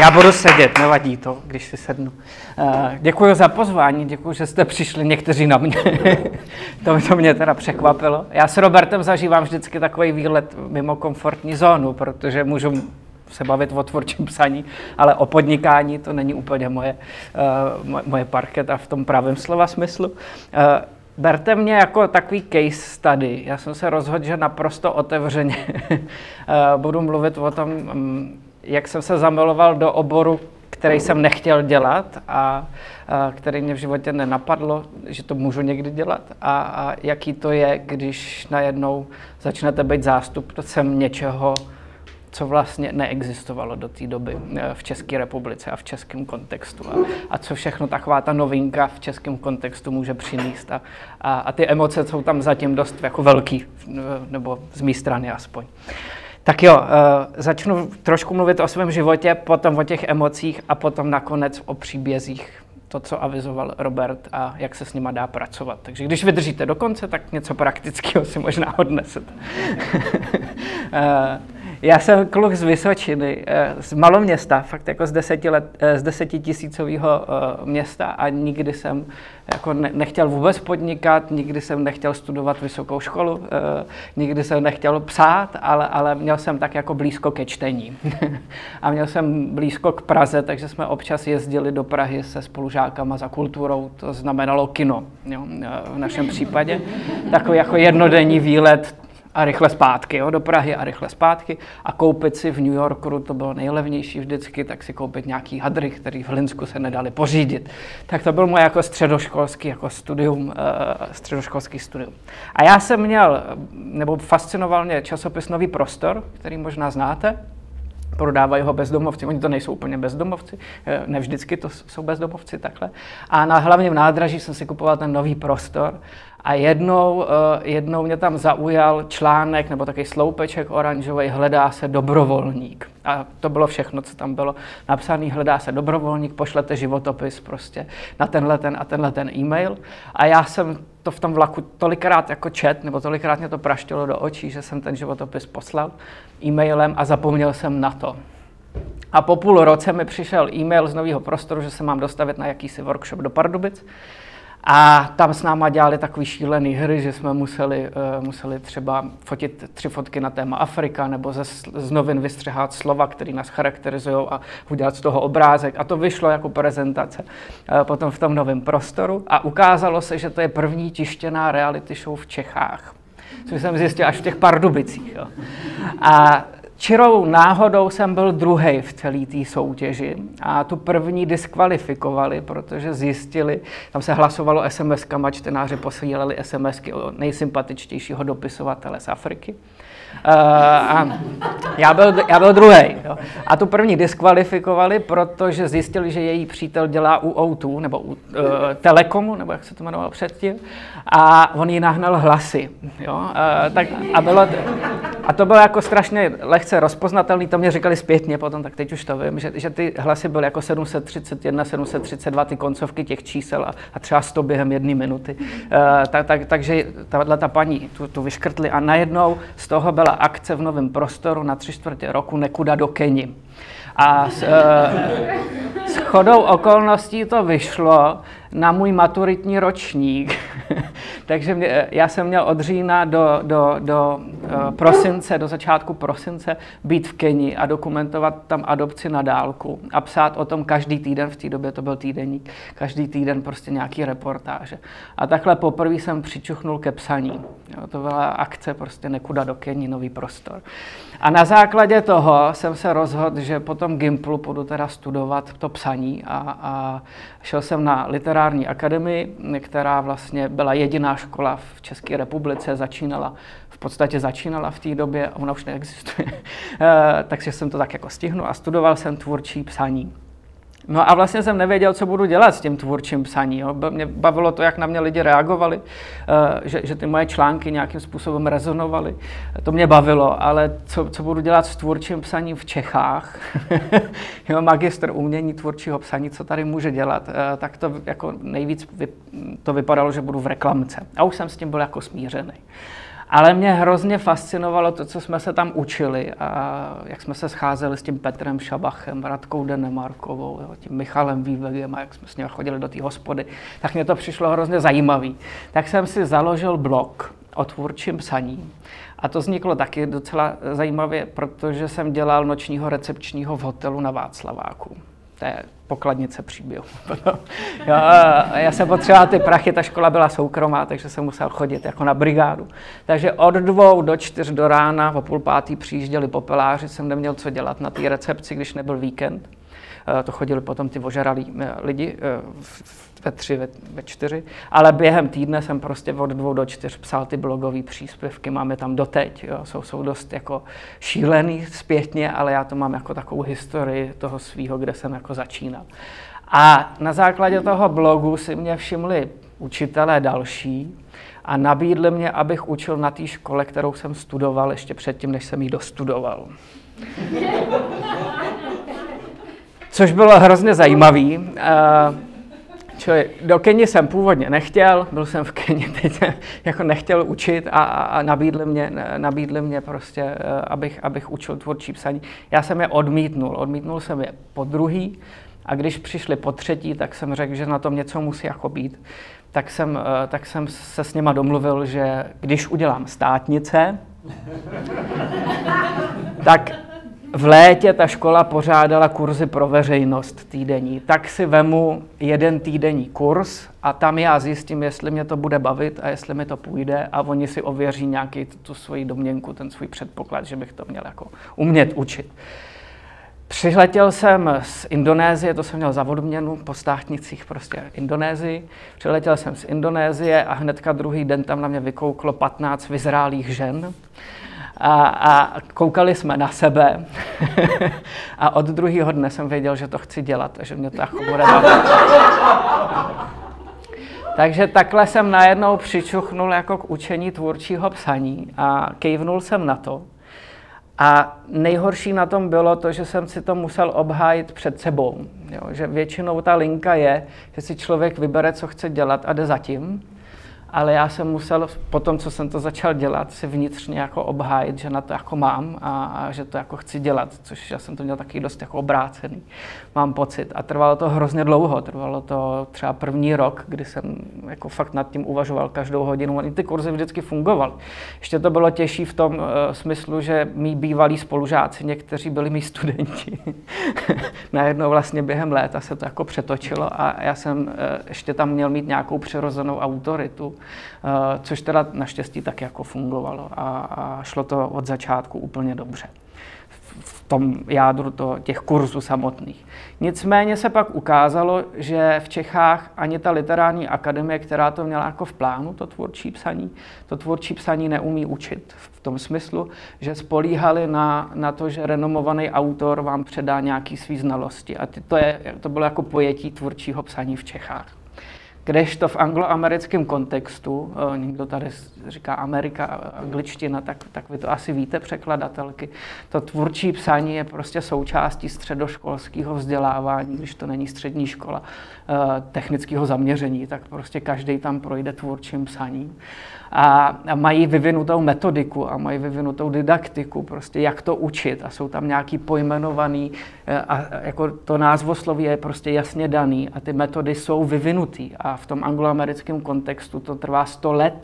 Já budu sedět, nevadí to, když si sednu. Děkuji za pozvání, děkuji, že jste přišli někteří na mě. To mě teda překvapilo. Já s Robertem zažívám vždycky takový výlet mimo komfortní zónu, protože můžu se bavit o tvůrčím psaní, ale o podnikání to není úplně moje parketa v tom pravém slova smyslu. Berte mě jako takový case study. Já jsem se rozhodl, že naprosto otevřeně budu mluvit o tom, jak jsem se zamiloval do oboru, který jsem nechtěl dělat a který mě v životě nenapadlo, že to můžu někdy dělat a jaký to je, když najednou začnete být zástupcem něčeho, co vlastně neexistovalo do té doby v České republice a v českém kontextu a co všechno taková ta novinka v českém kontextu může přinést a ty emoce jsou tam zatím dost jako velký, nebo z mé strany aspoň. Tak jo, začnu trošku mluvit o svém životě, potom o těch emocích a potom nakonec o příbězích, to, co avizoval Robert a jak se s nima dá pracovat. Takže když vydržíte do konce, tak něco praktického si možná odnesete. Já jsem kluk z Vysočiny, z maloměsta, fakt jako z 10tisícového města a nikdy jsem jako nechtěl vůbec podnikat, nikdy jsem nechtěl studovat vysokou školu, nikdy jsem nechtěl psát, ale měl jsem tak jako blízko ke čtení. A měl jsem blízko k Praze, takže jsme občas jezdili do Prahy se spolužákama za kulturou, to znamenalo kino, jo, v našem případě. Takový jako jednodenní výlet a rychle zpátky, jo, do Prahy a rychle zpátky a koupit si v New Yorku, to bylo nejlevnější vždycky, tak si koupit nějaký hadry, který v Hlinsku se nedali pořídit. Tak to byl moje jako středoškolský jako studium, středoškolský studium. A já jsem měl, nebo fascinoval mě časopis Nový prostor, který možná znáte, prodávají ho bezdomovci, oni to nejsou úplně bezdomovci, ne vždycky to jsou bezdomovci takhle. A na Hlavním nádraží jsem si kupoval ten Nový prostor a jednou mě tam zaujal článek nebo takový sloupeček oranžový, hledá se dobrovolník. A to bylo všechno, co tam bylo napsané, hledá se dobrovolník, pošlete životopis prostě na tenhle ten e-mail. A já jsem to v tom vlaku tolikrát jako čet, nebo tolikrát mě to praštilo do očí, že jsem ten životopis poslal e-mailem a zapomněl jsem na to. A po půl roce mi přišel e-mail z Nového prostoru, že se mám dostavit na jakýsi workshop do Pardubic. A tam s náma dělali takový šílený hry, že jsme museli třeba fotit 3 fotky na téma Afrika nebo z novin vystřihat slova, které nás charakterizují a udělat z toho obrázek. A to vyšlo jako prezentace potom v tom Novém prostoru. A ukázalo se, že to je první tištěná reality show v Čechách, což jsem zjistil až v těch Pardubicích. Jo. A čirou náhodou jsem byl druhej v celé té soutěži a tu první diskvalifikovali, protože zjistili, tam se hlasovalo SMS-kama, čtenáři posílali SMSky o nejsympatičtějšího dopisovatele z Afriky. A já byl druhej. Jo. A tu první diskvalifikovali, protože zjistili, že její přítel dělá u O2, nebo u Telekomu, nebo jak se to jmenovalo předtím, a on jí nahnal hlasy. Jo. A to bylo jako strašně lehce rozpoznatelný, to mě říkali zpětně potom, tak teď už to vím, že ty hlasy byly jako 731, 732, ty koncovky těch čísel a třeba 100 během jedné minuty. Takže ta paní tu vyškrtli a najednou z toho byla akce v Novém prostoru na 3/4 roku Nekuda do Keni. A s chodou okolností to vyšlo na můj maturitní ročník. Takže já jsem měl od října do prosince, do začátku prosince být v Keni a dokumentovat tam adopci na dálku a psát o tom každý týden, v té době to byl týdeník, každý týden prostě nějaký reportáže. A takhle poprvé jsem přičuchnul ke psaní. Jo, to byla akce prostě Nekuda do Keni, Nový prostor. A na základě toho jsem se rozhodl, že po tom Gimplu půjdu teda studovat to psaní a šel jsem na Literární akademii, která vlastně byla jediná škola v České republice, v podstatě začínala v té době, ona už neexistuje, takže jsem to tak jako stihnul a studoval jsem tvůrčí psaní. No a vlastně jsem nevěděl, co budu dělat s tím tvůrčím psaní. Jo. Mě bavilo to, jak na mě lidi reagovali, že ty moje články nějakým způsobem rezonovaly. To mě bavilo, ale co budu dělat s tvůrčím psaním v Čechách? Jo, magistr umění tvůrčího psaní, co tady může dělat? Tak to jako nejvíc to vypadalo, že budu v reklamce. A už jsem s tím byl jako smířený. Ale mě hrozně fascinovalo to, co jsme se tam učili a jak jsme se scházeli s tím Petrem Šabachem, Radkou Denemarkovou, tím Michalem Vývegem a jak jsme s ním chodili do té hospody, tak mě to přišlo hrozně zajímavý. Tak jsem si založil blog o tvůrčím psaní. A to vzniklo taky docela zajímavě, protože jsem dělal nočního recepčního v hotelu na Václaváku. To je pokladnice Příběhu. Já jsem potřeboval ty prachy, ta škola byla soukromá, takže jsem musel chodit jako na brigádu. Takže od 2 do 4 do rána, o 4:30 přijížděli popeláři, jsem neměl co dělat na té recepci, když nebyl víkend. To chodili potom ty ožeralí lidi ve 3, ve 4, ale během týdne jsem prostě od 2 do 4 psal ty blogové příspěvky, máme tam doteď, jo. Jsou dost jako šílený zpětně, ale já to mám jako takovou historii toho svýho, kde jsem jako začínal. A na základě toho blogu si mě všimli učitelé další a nabídli mě, abych učil na té škole, kterou jsem studoval ještě předtím, než jsem ji dostudoval. Což bylo hrozně zajímavý. Čili do Keni jsem původně nechtěl, byl jsem v Keni, teď jako nechtěl učit a nabídli mě prostě, abych učil tvůrčí psaní. Já jsem je odmítnul jsem je podruhý a když přišli potřetí, tak jsem řekl, že na tom něco musí jako být. Tak jsem se s nima domluvil, že když udělám státnice, tak v létě ta škola pořádala kurzy pro veřejnost týdenní, tak si vemu jeden týdenní kurz a tam já zjistím, jestli mě to bude bavit a jestli mi to půjde a oni si ověří nějaký tu svoji domněnku, ten svůj předpoklad, že bych to měl jako umět učit. Přiletěl jsem z Indonésie, to jsem měl za odměnu, po státnicích prostě Indonésii. Přiletěl jsem z Indonésie a hnedka druhý den tam na mě vykouklo 15 vyzrálých žen. A koukali jsme na sebe a od druhého dne jsem věděl, že to chci dělat a že mě to jako bude bavit. Takže takhle jsem najednou přičuchnul jako k učení tvůrčího psaní a kejvnul jsem na to. A nejhorší na tom bylo to, že jsem si to musel obhájit před sebou. Jo, že většinou ta linka je, že si člověk vybere, co chce dělat a jde za tím. Ale já jsem musel po tom, co jsem to začal dělat, si vnitřně jako obhájit, že na to jako mám a že to jako chci dělat, což já jsem to měl taky dost jako obrácený, mám pocit. A trvalo to hrozně dlouho, trvalo to třeba první rok, kdy jsem jako fakt nad tím uvažoval každou hodinu. I ty kurzy vždycky fungovaly. Ještě to bylo těžší v tom smyslu, že mý bývalí spolužáci, někteří byli mý studenti. Najednou vlastně během léta se to jako přetočilo a já jsem ještě tam měl mít nějakou přirozenou autoritu. Což teda naštěstí tak jako fungovalo a šlo to od začátku úplně dobře. V tom jádru těch kurzů samotných. Nicméně se pak ukázalo, že v Čechách ani ta literární akademie, která to měla jako v plánu, to tvůrčí psaní neumí učit. V tom smyslu, že spolíhali na to, že renomovaný autor vám předá nějaký svý znalosti. A to bylo jako pojetí tvůrčího psaní v Čechách. Kdežto v angloamerickém kontextu, někdo tady říká Amerika, angličtina, tak vy to asi víte, překladatelky, to tvůrčí psaní je prostě součástí středoškolského vzdělávání, když to není střední škola, technického zaměření, tak prostě každý tam projde tvůrčím psaním. A mají vyvinutou metodiku a mají vyvinutou didaktiku, prostě jak to učit a jsou tam nějaký pojmenovaný a jako to názvosloví je prostě jasně daný a ty metody jsou vyvinutý a v tom angloamerickém kontextu to trvá 100 let.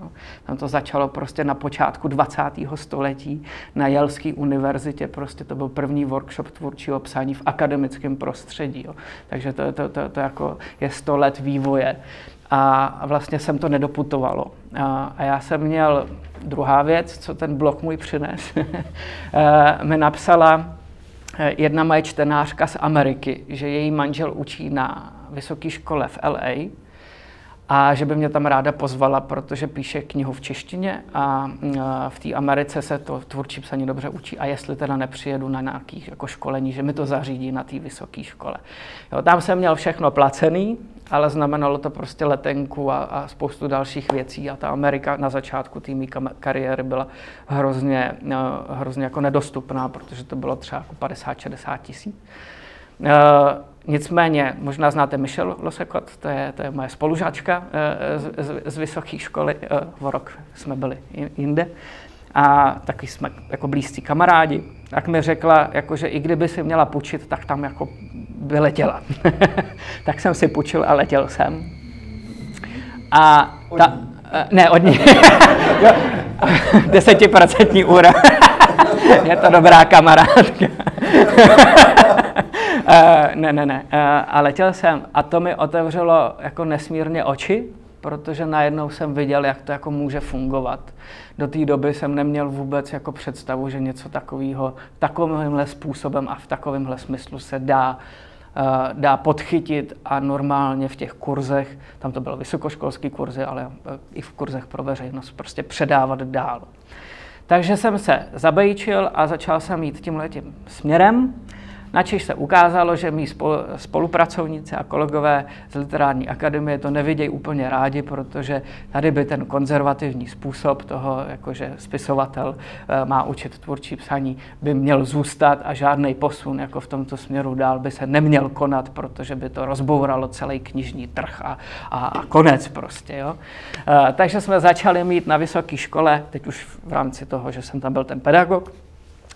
Jo. Tam to začalo prostě na počátku 20. století na Yaleské univerzitě, prostě to byl první workshop tvůrčího psaní v akademickém prostředí, jo. Takže to jako je 100 let vývoje. A vlastně jsem to nedoputovalo. A já jsem měl druhá věc, co ten blog můj přines. Mi napsala jedna moje čtenářka z Ameriky, že její manžel učí na vysoké škole v LA a že by mě tam ráda pozvala, protože píše knihu v češtině a v té Americe se to tvůrčí psaní dobře učí a jestli teda nepřijedu na nějakých jako školení, že mi to zařídí na té vysoké škole. Jo, tam jsem měl všechno placený, ale znamenalo to prostě letenku a spoustu dalších věcí a ta Amerika na začátku té mé kariéry byla hrozně jako nedostupná, protože to bylo třeba jako 50-60 tisíc. Nicméně, možná znáte Michelle Losekot, to je moje spolužáčka z vysoké školy, o rok jsme byli jinde a taky jsme jako blízcí kamarádi, tak mi řekla, jako, že i kdyby si měla půjčit, tak tam jako by letěla. Tak jsem si půjčil a letěl jsem. A ta, ne, od ní. 10% úra. Je to dobrá kamarádka. Ne. A letěl jsem a to mi otevřelo jako nesmírně oči, protože najednou jsem viděl, jak to jako může fungovat. Do té doby jsem neměl vůbec jako představu, že něco takového takovýmhle způsobem a v takovémhle smyslu se dá podchytit a normálně v těch kurzech, tam to bylo vysokoškolský kurzy, ale i v kurzech pro veřejnost, prostě předávat dál. Takže jsem se zabejčil a začal jsem jít tímhletím směrem. Načež se ukázalo, že mý spolupracovníci a kolegové z Literární akademie to nevidějí úplně rádi, protože tady by ten konzervativní způsob toho, jakože spisovatel má učit tvůrčí psaní, by měl zůstat a žádný posun jako v tomto směru dál by se neměl konat, protože by to rozbouralo celý knižní trh a konec prostě. Jo? Takže jsme začali mít na vysoké škole, teď už v rámci toho, že jsem tam byl ten pedagog,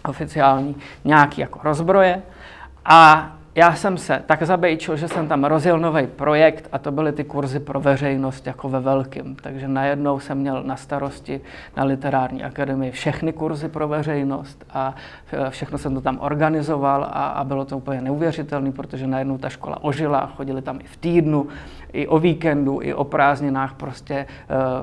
oficiální, nějaký jako rozbroje. A já jsem se tak zabejčil, že jsem tam rozjel nový projekt a to byly ty kurzy pro veřejnost jako ve velkým. Takže najednou jsem měl na starosti na Literární akademii všechny kurzy pro veřejnost a všechno jsem to tam organizoval a bylo to úplně neuvěřitelné, protože najednou ta škola ožila a chodili tam i v týdnu, i o víkendu, i o prázdninách prostě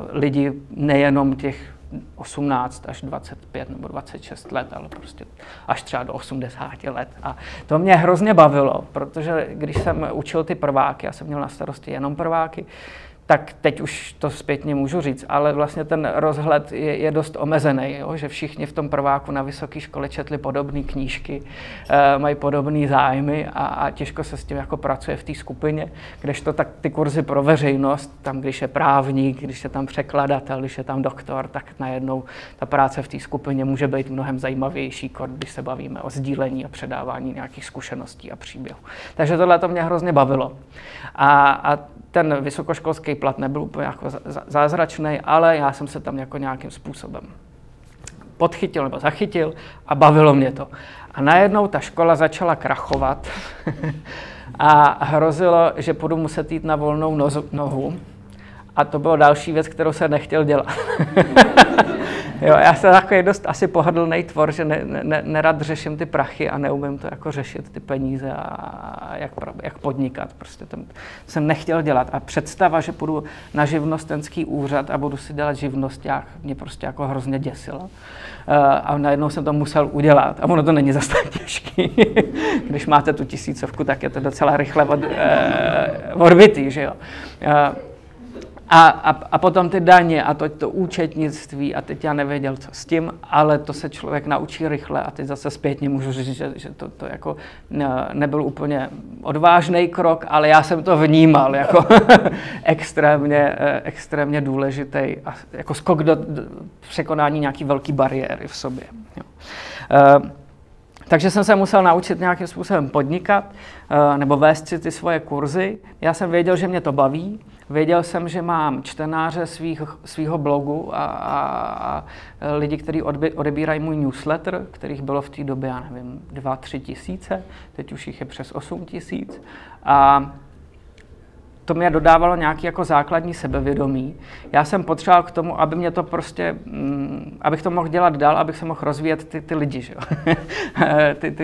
lidi nejenom těch 18 až 25 nebo 26 let, ale prostě až třeba do 80 let. A to mě hrozně bavilo, protože když jsem učil ty prváky, já jsem měl na starosti jenom prváky, tak teď už to zpětně můžu říct, ale vlastně ten rozhled je dost omezený, jo? Že všichni v tom prváku na vysoké škole četli podobné knížky, mají podobné zájmy a těžko se s tím jako pracuje v té skupině, kdežto tak ty kurzy pro veřejnost, tam když je právník, když je tam překladatel, když je tam doktor, tak najednou ta práce v té skupině může být mnohem zajímavější, když se bavíme o sdílení a předávání nějakých zkušeností a příběhů. Takže tohle to mě hrozně bavilo. A ten vysokoškolský plat nebyl úplně jako zázračný, ale já jsem se tam jako nějakým způsobem podchytil nebo zachytil a bavilo mě to. A najednou ta škola začala krachovat a hrozilo, že budu muset jít na volnou nohu. A to bylo další věc, kterou jsem nechtěl dělat. Jo, já jsem takový dost asi pohodlnej tvor, že nerad řeším ty prachy a neumím to jako řešit, ty peníze a jak podnikat. Prostě to jsem nechtěl dělat. A představa, že půjdu na živnostenský úřad a budu si dělat živnosťák, mě prostě jako hrozně děsilo. A najednou jsem to musel udělat. A ono to není zas tak těžký. Když máte tu 1000 tak je to docela rychle odbitý, že jo. A potom ty daně a to účetnictví a teď já nevěděl, co s tím, ale to se člověk naučí rychle a teď zase zpětně můžu říct, že to jako nebyl úplně odvážný krok, ale já jsem to vnímal jako extrémně důležitý a jako skok do překonání nějaký velký bariéry v sobě. Jo. Takže jsem se musel naučit nějakým způsobem podnikat nebo vést si ty svoje kurzy. Já jsem věděl, že mě to baví. Věděl jsem, že mám čtenáře svýho blogu a lidi, kteří odebírají můj newsletter, kterých bylo v té době, já nevím, 2-3 tisíce, teď už jich je přes 8 tisíc. A to mě dodávalo nějaký jako základní sebevědomí. Já jsem potřeboval k tomu, aby mě to prostě, abych to mohl dělat dál, abych se mohl rozvíjet ty lidi, že jo?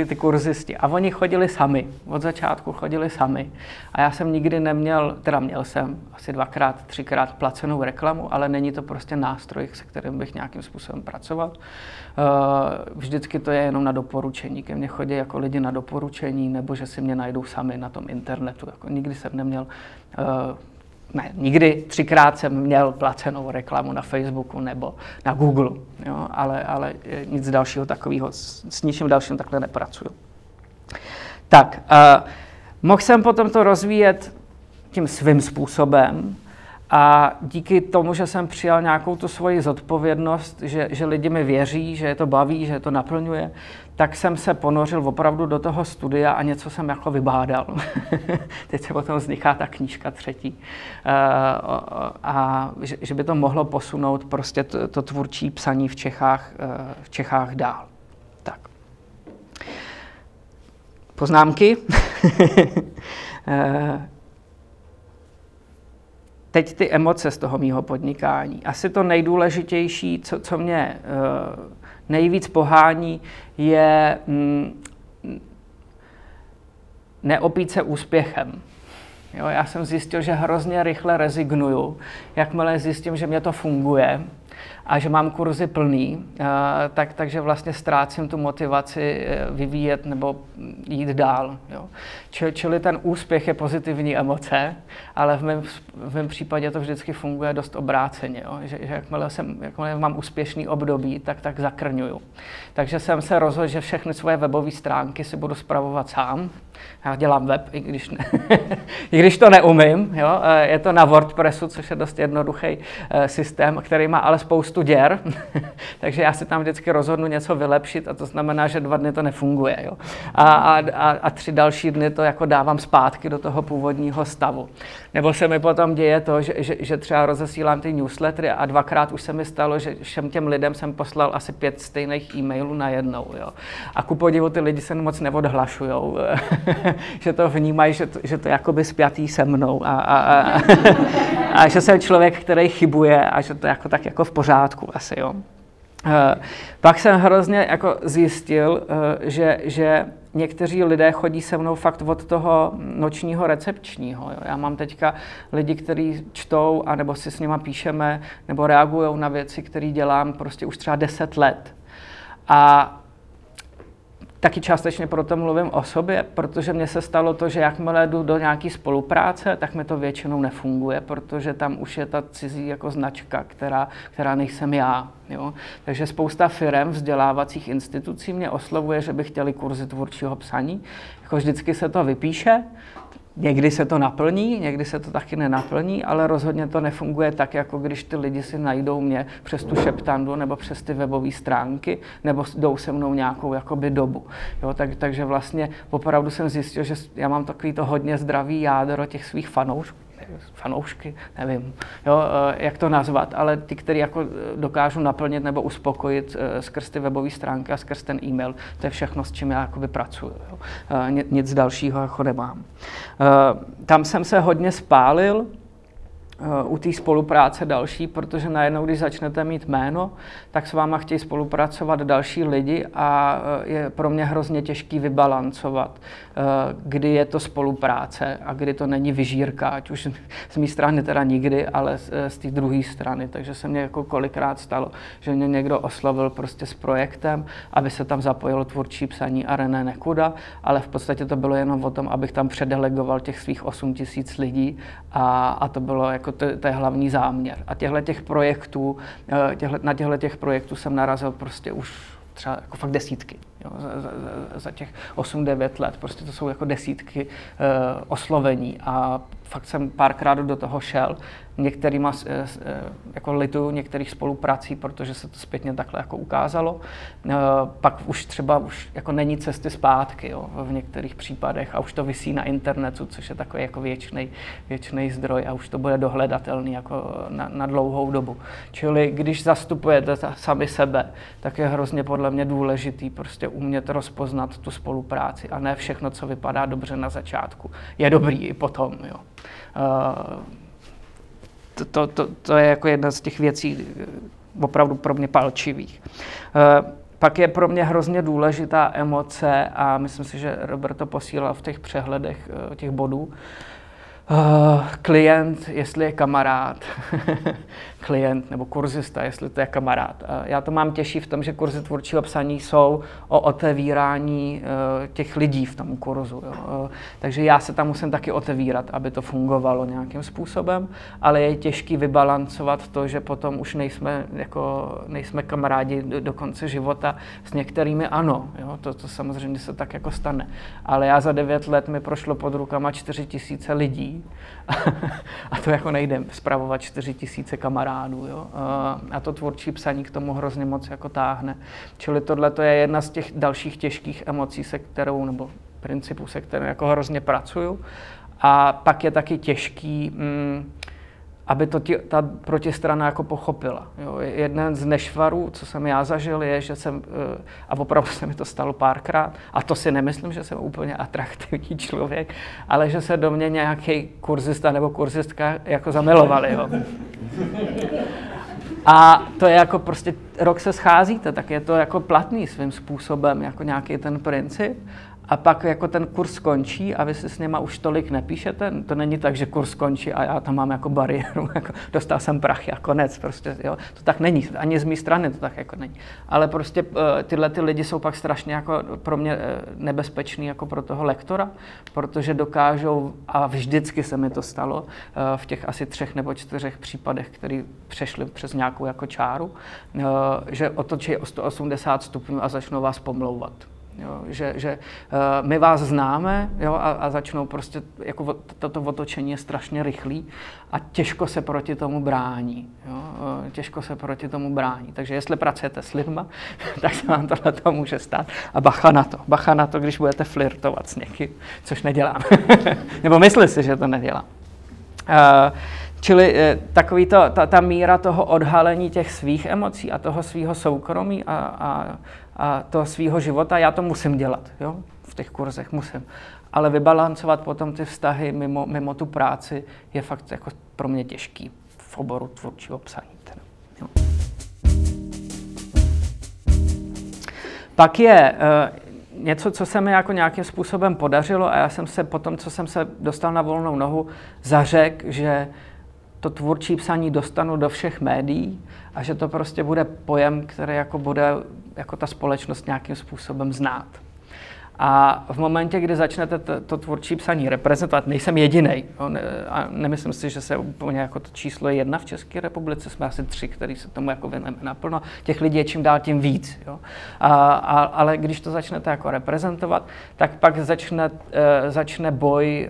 ty kurzisti. A oni chodili sami, od začátku chodili sami. A já jsem nikdy neměl, teda měl jsem asi 2x, 3x placenou reklamu, ale není to prostě nástroj, se kterým bych nějakým způsobem pracoval. Vždycky to je jenom na doporučení. Ke mně chodí jako lidi na doporučení, nebo že si mě najdou sami na tom internetu. Jako nikdy jsem neměl nikdy 3x jsem měl placenou reklamu na Facebooku nebo na Google, jo, ale nic dalšího takového, s ničím dalším takhle nepracuju. Tak, mohl jsem potom to rozvíjet tím svým způsobem A díky tomu, že jsem přijal nějakou tu svoji zodpovědnost, že lidi mi věří, že je to baví, že je to naplňuje, tak jsem se ponořil opravdu do toho studia a něco jsem jako vybádal. Teď se potom vzniká ta knížka třetí. A že by to mohlo posunout prostě to tvůrčí psaní v Čechách dál. Tak. Poznámky? Teď ty emoce z toho mýho podnikání. Asi to nejdůležitější, co mě nejvíc pohání, je neopít se úspěchem. Jo, já jsem zjistil, že hrozně rychle rezignuju, jakmile zjistím, že mě to funguje a že mám kurzy plný, takže vlastně ztrácím tu motivaci vyvíjet nebo jít dál. Jo. Čili ten úspěch je pozitivní emoce, ale v mém případě to vždycky funguje dost obráceně. Jo. Že jakmile mám úspěšný období, tak zakrňuju. Takže jsem se rozhodl, že všechny svoje webové stránky si budu spravovat sám. Já dělám web, i když to neumím. Jo. Je to na WordPressu, což je dost jednoduchý systém, který má ale spoustu děr, takže já si tam vždycky rozhodnu něco vylepšit a to znamená, že 2 dny to nefunguje. Jo? A 3 další dny to jako dávám zpátky do toho původního stavu. Nebo se mi potom děje to, že třeba rozesílám ty newslettery a 2krát už se mi stalo, že všem těm lidem jsem poslal asi 5 stejných e-mailů najednou. Jo? A ku podivu ty lidi se moc neodhlašujou, že to vnímají, že to jakoby spjatý se mnou a že jsem člověk, který chybuje a že to jako tak jako v pořádku asi, jo. Pak jsem hrozně jako zjistil, že někteří lidé chodí se mnou fakt od toho nočního recepčního. Jo. Já mám teďka lidi, kteří čtou, anebo si s nima píšeme, nebo reagujou na věci, které dělám prostě už třeba 10 let. A taky částečně proto mluvím o sobě, protože mně se stalo to, že jakmile jdu do nějaké spolupráce, tak mi to většinou nefunguje, protože tam už je ta cizí jako značka, která nejsem já. Jo? Takže spousta firem, vzdělávacích institucí mě oslovuje, že by chtěli kurzy tvůrčího psaní. Jako vždycky se to vypíše, někdy se to naplní, někdy se to taky nenaplní, ale rozhodně to nefunguje tak, jako když ty lidi si najdou mě přes tu šeptandu nebo přes ty webové stránky, nebo jdou se mnou nějakou jakoby dobu. Jo, takže vlastně opravdu jsem zjistil, že já mám takový to hodně zdravý jádro těch svých fanoušky, nevím, jo, jak to nazvat, ale ty, který jako dokážu naplnit nebo uspokojit skrz ty webové stránky a skrz ten e-mail, to je všechno, s čím já jakoby pracuju. Jo. Nic dalšího jako nemám. Tam jsem se hodně spálil u té spolupráce další, protože najednou, když začnete mít jméno, tak s váma chtějí spolupracovat další lidi a je pro mě hrozně těžký vybalancovat, kdy je to spolupráce a kdy to není vyžírka, ať už z mé strany teda nikdy, ale z té druhé strany. Takže se mě jako kolikrát stalo, že mě někdo oslovil prostě s projektem, aby se tam zapojilo tvůrčí psaní a René Nekuda, ale v podstatě to bylo jenom o tom, abych tam předelegoval těch svých 8 000 lidí a to bylo jako to je hlavní záměr. A na těchto projektů jsem narazil prostě už třeba jako fakt desítky. Jo, za těch 8-9 let. Prostě to jsou jako desítky oslovení a fakt jsem párkrát do toho šel. Některýma jako lituju některých spoluprací, protože se to zpětně takhle jako ukázalo. Pak už třeba jako není cesty zpátky, jo, v některých případech a už to visí na internetu, což je takový jako věčný zdroj a už to bude dohledatelný jako na dlouhou dobu. Čili když zastupujete sami sebe, tak je hrozně podle mě důležitý prostě umět rozpoznat tu spolupráci a ne všechno, co vypadá dobře na začátku, je dobrý i potom, jo. To je jako jedna z těch věcí opravdu pro mě palčivých. Pak je pro mě hrozně důležitá emoce a myslím si, že Robert to posílal v těch přehledech těch bodů. Klient, jestli je kamarád, klient nebo kurzista, jestli to je kamarád. Já to mám těžší v tom, že kurzy tvůrčího psaní jsou o otevírání těch lidí v tom kurzu. Jo. Takže já se tam musím taky otevírat, aby to fungovalo nějakým způsobem, ale je těžký vybalancovat to, že potom už nejsme kamarádi do konce života. S některými ano, jo. To samozřejmě se tak jako stane. Ale já za 9 let mi prošlo pod rukama 4 000 lidí a to jako nejde spravovat 4 000 kamarádů. Jo? A to tvůrčí psaní k tomu hrozně moc jako táhne. Čili tohle to je jedna z těch dalších těžkých emocí, se kterou, nebo principů, se kterou jako hrozně pracuju. A pak je taky těžký, aby to ta protistrana jako pochopila. Jo? Jeden z nešvarů, co jsem já zažil, je, že jsem, a opravdu se mi to stalo párkrát, a to si nemyslím, že jsem úplně atraktivní člověk, ale že se do mě nějaký kurzista nebo kurzistka jako zamilovali. Jo? A to je jako prostě, rok se scházíte, tak je to jako platný svým způsobem, jako nějaký ten princip. A pak jako ten kurz skončí a vy si s něma už tolik nepíšete. To není tak, že kurz skončí a já tam mám jako bariéru, jako dostal jsem prachy a konec prostě, jo. To tak není, ani z mé strany to tak jako není. Ale prostě tyhle ty lidi jsou pak strašně jako pro mě nebezpečný jako pro toho lektora, protože dokážou, a vždycky se mi to stalo, v těch asi 3 nebo 4 případech, který přešli přes nějakou jako čáru, že otočí o 180 stupňů a začnou vás pomlouvat. Jo, že my vás známe, jo, a začnou prostě, jako toto otočení je strašně rychlý a těžko se proti tomu brání. Jo, těžko se proti tomu brání. Takže jestli pracujete s lidma, tak se vám tohle může stát. A bacha na to. Bacha na to, když budete flirtovat s někým, což nedělám. Nebo myslí si, že to nedělám. Čili takový ta míra toho odhalení těch svých emocí a toho svýho soukromí a toho svýho života, já to musím dělat, jo? V těch kurzech musím. Ale vybalancovat potom ty vztahy mimo tu práci je fakt jako pro mě těžký v oboru tvůrčího psaní. Teda. Jo. Pak je něco, co se mi jako nějakým způsobem podařilo a já jsem se potom, co jsem se dostal na volnou nohu, zařekl, že to tvůrčí psaní dostanu do všech médií a že to prostě bude pojem, který jako bude jako ta společnost nějakým způsobem znát. A v momentě, kdy začnete to tvůrčí psaní reprezentovat, nejsem jedinej, a nemyslím si, že se úplně jako to číslo 1 v České republice, jsme asi 3, který se tomu jako věnujeme naplno, těch lidí je čím dál tím víc. Jo. Ale když to začnete jako reprezentovat, tak pak začne boj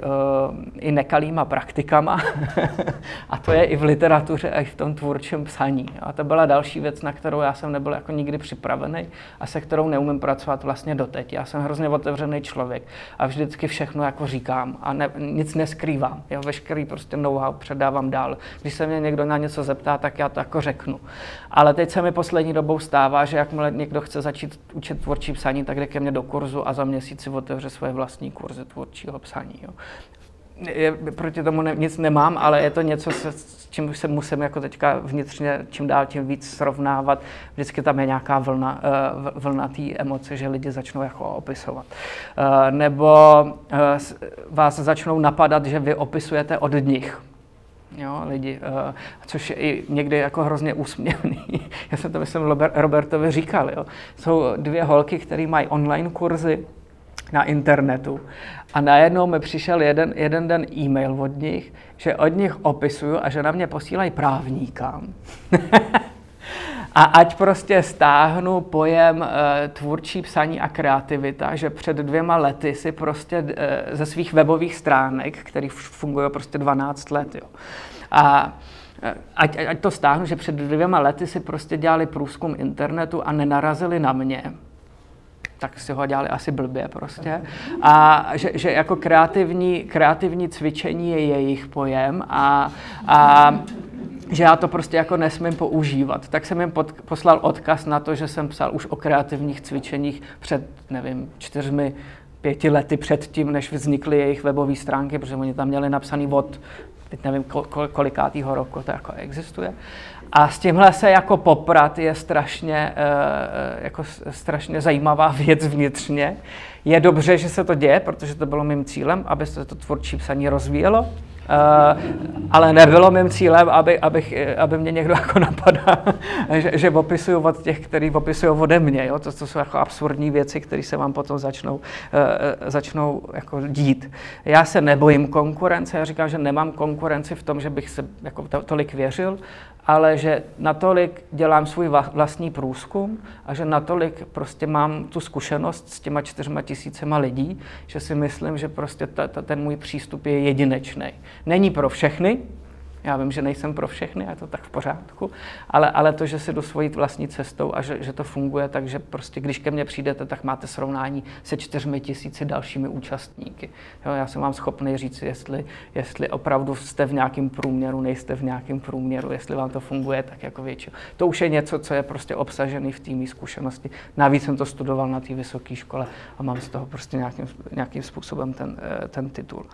i nekalýma praktikama a to je i v literatuře, i v tom tvůrčím psaní. A to byla další věc, na kterou já jsem nebyl jako nikdy připravený a se kterou neumím pracovat vlastně doteď. Já jsem hrozně otevřený člověk a vždycky všechno jako říkám a nic neskrývám. Jo? Veškerý prostě know-how předávám dál. Když se mě někdo na něco zeptá, tak já to jako řeknu. Ale teď se mi poslední dobou stává, že jakmile někdo chce začít učit tvůrčí psaní, tak jde ke mně do kurzu a za měsíc si otevře svoje vlastní kurzy tvůrčího psaní. Jo? Proti tomu nic nemám, ale je to něco, s čím se musím jako teďka vnitřně čím dál tím víc srovnávat. Vždycky tam je nějaká vlna té emoce, že lidi začnou jako opisovat. Nebo vás začnou napadat, že vy opisujete od nich. Jo, lidi, což je i někdy jako hrozně úsměvný. Já jsem to myslím Robertovi říkal. Jo. Jsou 2 holky, které mají online kurzy na internetu. A najednou mi přišel jeden den e-mail od nich, že od nich opisuju a že na mě posílají právníka. A ať prostě stáhnu pojem tvůrčí psaní a kreativita, že před 2 lety si prostě ze svých webových stránek, které fungují prostě 12 let, jo. A ať to stáhnu, že před 2 lety si prostě dělali průzkum internetu a nenarazili na mě. Tak si ho dělali asi blbě prostě. A že jako kreativní cvičení je jejich pojem a že já to prostě jako nesmím používat. Tak jsem jim poslal odkaz na to, že jsem psal už o kreativních cvičeních před, nevím, 4-5 lety předtím, než vznikly jejich webové stránky, protože oni tam měli napsaný od, teď nevím, kolikátýho roku to jako existuje. A s tímhle se jako poprat je strašně zajímavá věc vnitřně. Je dobře, že se to děje, protože to bylo mým cílem, aby se to tvůrčí psaní rozvíjelo. Ale nebylo mým cílem, aby mě někdo jako napadal, že popisuju od těch, kteří popisují ode mě. Jo? To jsou jako absurdní věci, které se vám potom začnou jako dít. Já se nebojím konkurence, já říkám, že nemám konkurenci v tom, že bych se jako tolik věřil, ale že natolik dělám svůj vlastní průzkum a že natolik prostě mám tu zkušenost s těma 4 000 lidí, že si myslím, že prostě ten můj přístup je jedinečný. Není pro všechny, já vím, že nejsem pro všechny, a je to tak v pořádku, ale to, že si jdu svojí vlastní cestou a že to funguje, takže prostě když ke mně přijdete, tak máte srovnání se 4 000 dalšími účastníky. Jo, já jsem vám schopný říct, jestli opravdu jste v nějakém průměru, nejste v nějakém průměru, jestli vám to funguje, tak jako většinou. To už je něco, co je prostě obsažený v té mý zkušenosti. Navíc jsem to studoval na té vysoké škole a mám z toho prostě nějakým způsobem ten titul.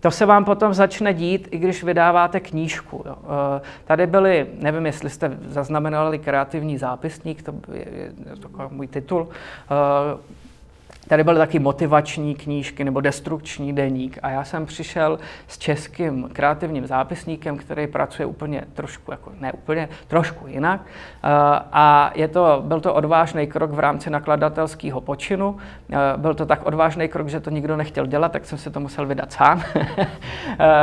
To se vám potom začne dít, i když vydáváte knížku. Jo. Tady byly, nevím, jestli jste zaznamenali Kreativní zápisník, to je takový můj titul. Tady byly taky motivační knížky nebo destrukční deník a já jsem přišel s českým kreativním zápisníkem, který pracuje úplně trošku, jako ne úplně, trošku jinak a byl to odvážný krok v rámci nakladatelského počinu. Byl to tak odvážný krok, že to nikdo nechtěl dělat, tak jsem si to musel vydat sám,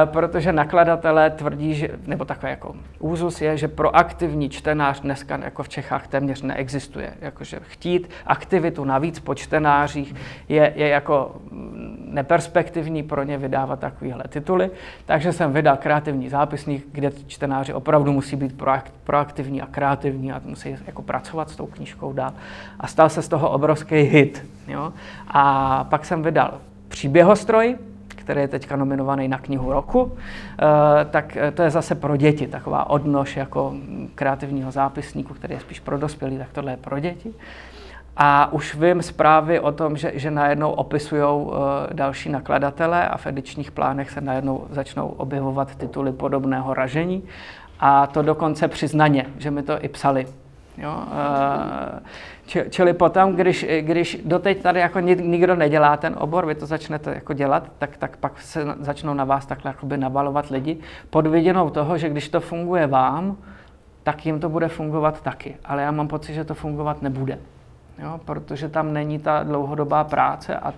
protože nakladatelé tvrdí, že, nebo takový jako úzus je, že proaktivní čtenář dneska jako v Čechách téměř neexistuje. Jakože chtít aktivitu navíc po čtenářích je jako neperspektivní pro ně vydávat takovéhle tituly. Takže jsem vydal Kreativní zápisník, kde čtenáři opravdu musí být proaktivní a kreativní a musí jako pracovat s tou knížkou dál. A stal se z toho obrovský hit. Jo? A pak jsem vydal Příběhostroj, který je teďka nominovaný na knihu roku, tak to je zase pro děti, taková odnož jako Kreativního zápisníku, který je spíš pro dospělí, tak tohle je pro děti. A už vím zprávy o tom, že najednou opisujou další nakladatele a v edičních plánech se najednou začnou objevovat tituly podobného ražení. A to dokonce přiznaně, že mi to i psali. Jo? Čili potom, když doteď tady jako nikdo nedělá ten obor, vy to začnete jako dělat, tak pak se začnou na vás takhle jakoby nabalovat lidi pod viděnou toho, že když to funguje vám, tak jim to bude fungovat taky. Ale já mám pocit, že to fungovat nebude. Jo, protože tam není ta dlouhodobá práce a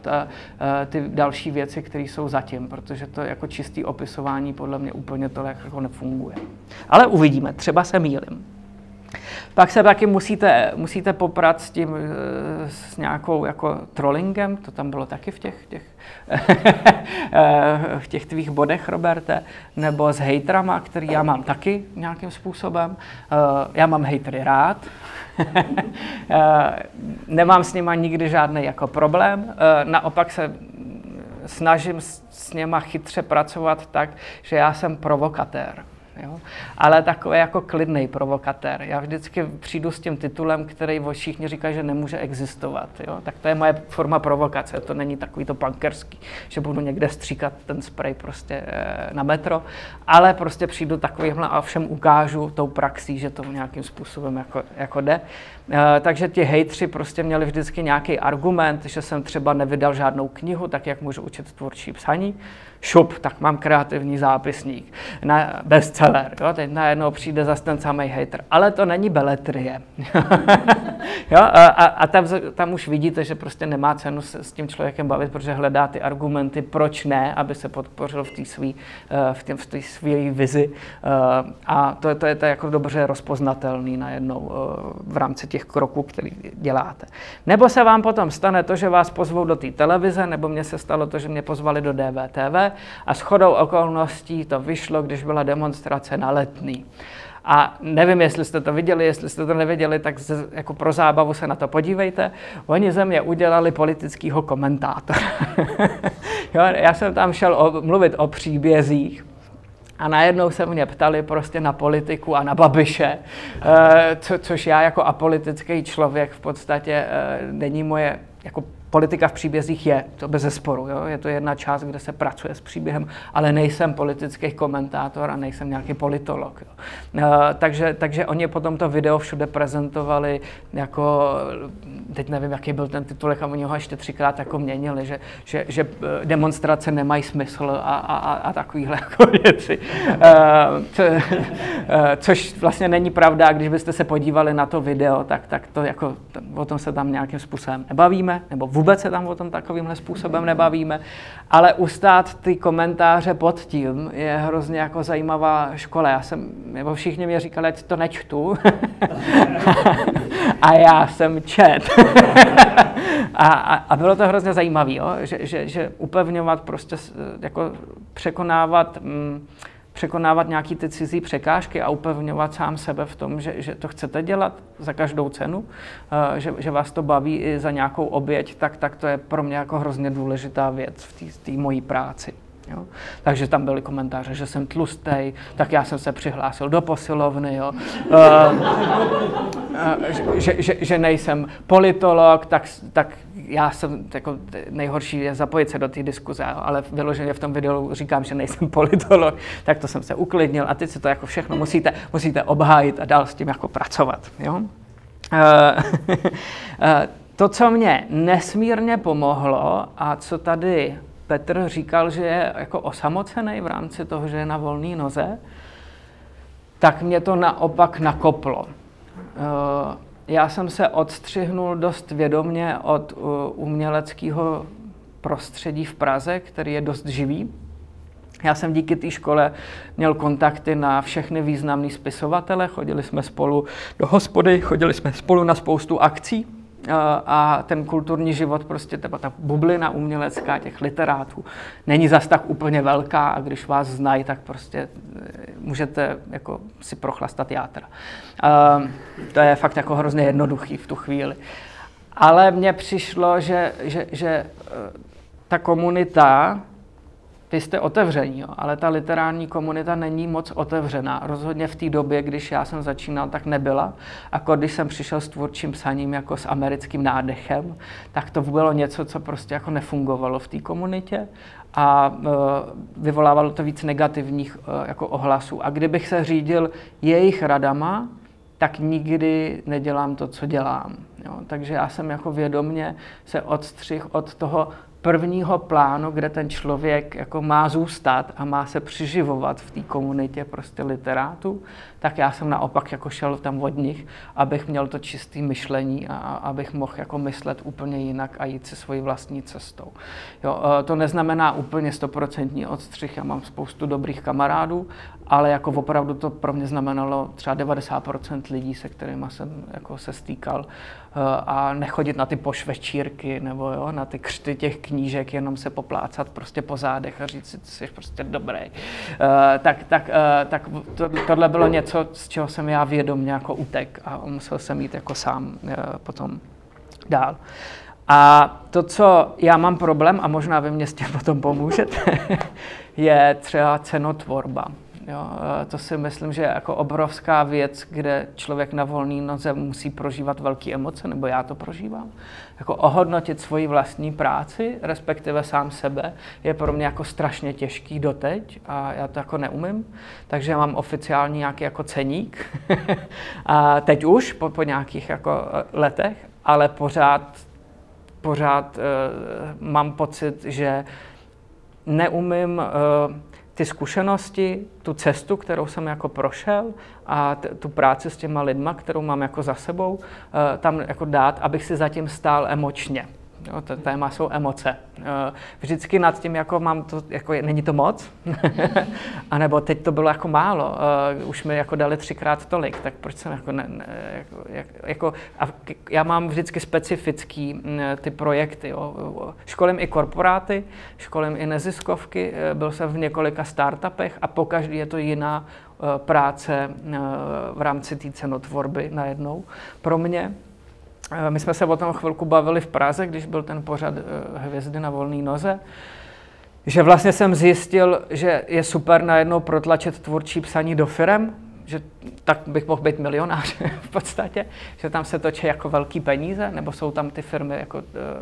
ty další věci, které jsou zatím, protože to jako čistý opisování podle mě úplně tohle jako nefunguje. Ale uvidíme, třeba se mýlím. Pak se taky musíte poprat s nějakou jako trollingem, to tam bylo taky v těch tvých bodech, Roberte, nebo s hejtrama, který já mám taky nějakým způsobem. Já mám hejtry rád. Nemám s nima nikdy žádný jako problém, naopak se snažím s nima chytře pracovat tak, že já jsem provokatér. Jo? Ale takový jako klidný provokatér. Já vždycky přijdu s tím titulem, který všichni říkají, že nemůže existovat. Jo? Tak to je moje forma provokace, to není takový to punkerský, že budu někde stříkat ten spray prostě na metro, ale prostě přijdu takovýmhle a všem ukážu tou praxí, že to nějakým způsobem jako jde. Takže ti hejtři prostě měli vždycky nějaký argument, že jsem třeba nevydal žádnou knihu, tak jak můžu učit tvůrčí psaní. Šup, tak mám Kreativní zápisník, bestseller, jo? Teď najednou přijde zase ten samej hejter, ale to není beletrie. Jo? A tam už vidíte, že prostě nemá cenu se s tím člověkem bavit, protože hledá ty argumenty, proč ne, aby se podpořil v té své vizi. A to je jako dobře rozpoznatelný najednou v rámci těch kroků, který děláte. Nebo se vám potom stane to, že vás pozvou do té televize, nebo mně se stalo to, že mě pozvali do DVTV, a shodou okolností to vyšlo, když byla demonstrace na Letný. A nevím, jestli jste to viděli, jestli jste to neviděli, tak jako pro zábavu se na to podívejte. Oni ze mě udělali politického komentátora. Jo, já jsem tam šel mluvit o příbězích. A najednou se mě ptali prostě na politiku a na Babiše, což já jako apolitický člověk v podstatě není moje jako politika v příbězích je, to bez zesporu, jo? Je to jedna část, kde se pracuje s příběhem, ale nejsem politický komentátor a nejsem nějaký politolog. Jo? Takže oni potom to video všude prezentovali jako, teď nevím, jaký byl ten titulek, a oni ho ještě 3krát jako měnili, že demonstrace nemají smysl a takovýhle jako věci. Což vlastně není pravda, když byste se podívali na to video, tak to jako, o tom se tam nějakým způsobem nebavíme, nebo vůbec se tam o tom takovýmhle způsobem nebavíme, ale ustát ty komentáře pod tím je hrozně jako zajímavá škola. Nebo všichni mě říkali, ať to nečtu. A já jsem čet. A bylo to hrozně zajímavé, že upevňovat, prostě jako překonávat nějaké ty cizí překážky a upevňovat sám sebe v tom, že to chcete dělat za každou cenu, že vás to baví i za nějakou oběť, tak to je pro mě jako hrozně důležitá věc v té mojí práci. Jo? Takže tam byly komentáře, že jsem tlustej, tak já jsem se přihlásil do posilovny, jo? Že nejsem politolog, tak já jsem, jako nejhorší je zapojit se do té diskuze, ale vyloženě v tom videu říkám, že nejsem politolog, tak to jsem se uklidnil a teď si to jako všechno musíte obhájit a dál s tím jako pracovat. Jo? To, co mě nesmírně pomohlo a co tady Petr říkal, že je jako osamocený v rámci toho, že je na volné noze, tak mě to naopak nakoplo. Já jsem se odstřihnul dost vědomně od uměleckého prostředí v Praze, který je dost živý. Já jsem díky té škole měl kontakty na všechny významné spisovatele, chodili jsme spolu do hospody, chodili jsme spolu na spoustu akcí. A ten kulturní život, prostě ta bublina umělecká těch literátů není zas tak úplně velká a když vás znají, tak prostě můžete jako si prochlastat játra. To je fakt jako hrozně jednoduchý v tu chvíli. Ale mně přišlo, že ta komunita, vy jste otevření, jo, ale ta literární komunita není moc otevřená. Rozhodně v té době, když já jsem začínal, tak nebyla. A když jsem přišel s tvůrčím psaním jako s americkým nádechem, tak to bylo něco, co prostě jako nefungovalo v té komunitě a vyvolávalo to víc negativních jako ohlasů. A kdybych se řídil jejich radama, tak nikdy nedělám to, co dělám. Jo. Takže já jsem jako vědomně se odstřihl od toho prvního plánu, kde ten člověk jako má zůstat a má se přiživovat v té komunitě prostě literátů, tak já jsem naopak jako šel tam od nich, abych měl to čisté myšlení a abych mohl jako myslet úplně jinak a jít si svojí vlastní cestou. Jo, to neznamená úplně 100% odstřih, já mám spoustu dobrých kamarádů, ale jako opravdu to pro mě znamenalo třeba 90% lidí, se kterými jsem jako se stýkal, a nechodit na ty pošvečírky nebo jo, na ty křty těch knížek, jenom se poplácat prostě po zádech a říct si, ty jsi prostě dobrý. Tak tohle bylo něco, z čeho jsem já vědomě jako utek a musel jsem jít jako sám potom dál. A to, co já mám problém, a možná vy mě s tím potom pomůžete, je třeba cenotvorba. Jo, to si myslím, že je jako obrovská věc, kde člověk na volné noze musí prožívat velké emoce, nebo já to prožívám. Jako ohodnotit svoji vlastní práci, respektive sám sebe, je pro mě jako strašně těžký doteď a já to jako neumím. Takže já mám oficiální nějaký jako ceník. A teď už, po nějakých jako letech, ale pořád mám pocit, že neumím ty zkušenosti, tu cestu, kterou jsem jako prošel a tu práci s těma lidma, kterou mám jako za sebou, tam jako dát, abych si zatím stál emočně. Jo, to téma jsou emoce. Vždycky nad tím jako mám to, jako není to moc, a nebo teď to bylo jako málo, už mi jako dali 3krát tolik, tak proč jsem jako já mám vždycky specifický ty projekty, jo. Školím i korporáty, školím i neziskovky, byl jsem v několika startupech a pokaždý je to jiná práce v rámci té cenotvorby najednou pro mě. My jsme se o tom chvilku bavili v Praze, když byl ten pořad Hvězdy na volné noze, že vlastně jsem zjistil, že je super najednou protlačit tvůrčí psaní do firem, že tak bych mohl být milionář v podstatě, že tam se točí jako velký peníze, nebo jsou tam ty firmy jako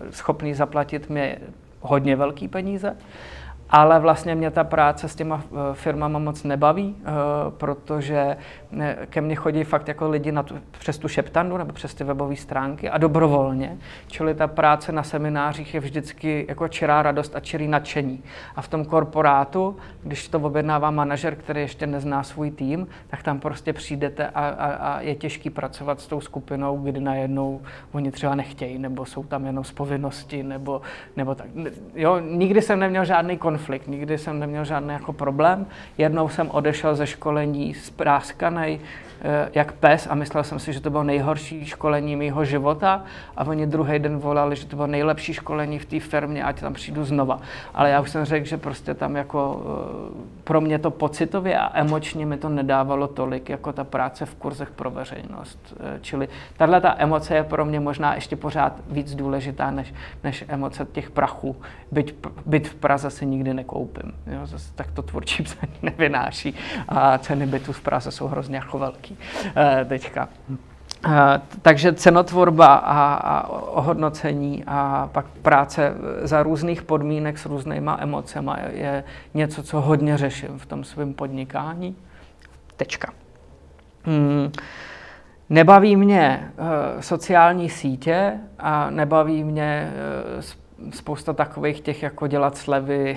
schopný zaplatit mi hodně velký peníze. Ale vlastně mě ta práce s těma firmama moc nebaví, protože ke mně chodí fakt jako lidi na přes tu šeptandu nebo přes ty webové stránky a dobrovolně. Čili ta práce na seminářích je vždycky jako čirá radost a čirý nadšení. A v tom korporátu, když to objednává manažer, který ještě nezná svůj tým, tak tam prostě přijdete a je těžký pracovat s tou skupinou, kdy najednou oni třeba nechtějí, nebo jsou tam jenom z povinnosti, nebo tak. Jo, nikdy jsem neměl žádný konflikt. Nikdy jsem neměl žádný jako problém. Jednou jsem odešel ze školení spráskanej jak pes a myslel jsem si, že to bylo nejhorší školení mýho života a oni druhý den volali, že to bylo nejlepší školení v té firmě, ať tam přijdu znova. Ale já už jsem řekl, že prostě tam jako pro mě to pocitově a emočně mi to nedávalo tolik, jako ta práce v kurzech pro veřejnost. Čili tahle ta emoce je pro mě možná ještě pořád víc důležitá, než emoce těch prachů. Byt v Praze si nikdy nekoupím. Jo, zase tak to tvůrčí psaní nevynáší a ceny bytu v Praze jsou hrozně jako velký teďka. Takže cenotvorba a ohodnocení a pak práce za různých podmínek s různýma emocema je něco, co hodně řeším v tom svém podnikání. Tečka. Nebaví mě sociální sítě a nebaví mě spousta takových těch, jako dělat slevy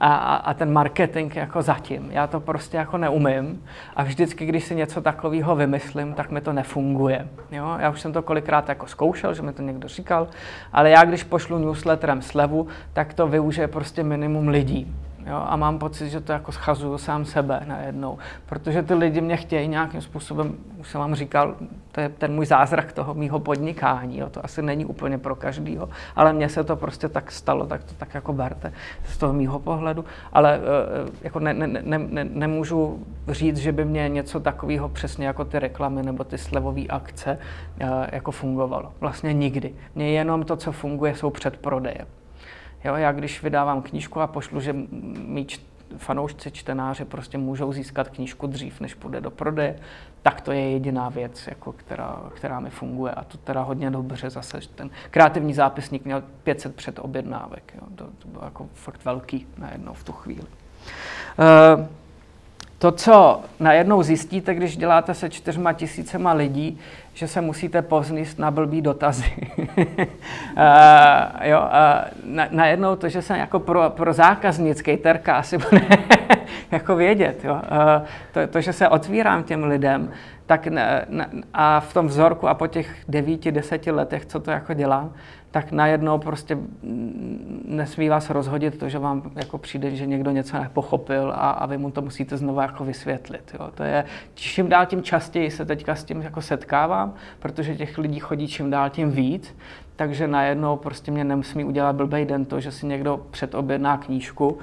a ten marketing jako zatím. Já to prostě jako neumím a vždycky, když si něco takového vymyslím, tak mi to nefunguje. Jo? Já už jsem to kolikrát jako zkoušel, že mi to někdo říkal, ale já, když pošlu newsletterem slevu, tak to využije prostě minimum lidí. Jo, a mám pocit, že to jako schazuju sám sebe najednou, protože ty lidi mě chtějí nějakým způsobem, už jsem vám říkal, to je ten můj zázrak toho mýho podnikání, jo, to asi není úplně pro každýho, ale mně se to prostě tak stalo, tak to tak jako berte z toho mýho pohledu, ale jako nemůžu říct, že by mě něco takového přesně jako ty reklamy nebo ty slevové akce jako fungovalo, vlastně nikdy. Mně jenom to, co funguje, jsou předprodeje. Jo, já když vydávám knížku a pošlu, že mý fanoušci, čtenáři prostě můžou získat knížku dřív, než půjde do prodeje, tak to je jediná věc, jako která mi funguje. A to teda hodně dobře zase. Ten kreativní zápisník měl 500 předobjednávek. Jo. To bylo jako fakt velký najednou v tu chvíli. To, co najednou zjistíte, když děláte se 4 000 lidí, že se musíte povznést na blbý dotazy. Najednou to, že jsem jako pro zákaznic kejterka asi bude jako vědět. Jo. To, že se otvírám těm lidem, tak a v tom vzorku a po těch 9-10 letech, co to jako dělám, tak najednou prostě nesmí vás rozhodit to, že vám jako přijde, že někdo něco nepochopil a vy mu to musíte znovu jako vysvětlit. Jo. To je, čím dál tím častěji se teďka s tím jako setkávám, protože těch lidí chodí čím dál tím víc, takže najednou prostě mě nesmí udělat blbej den to, že si někdo předobjedná knížku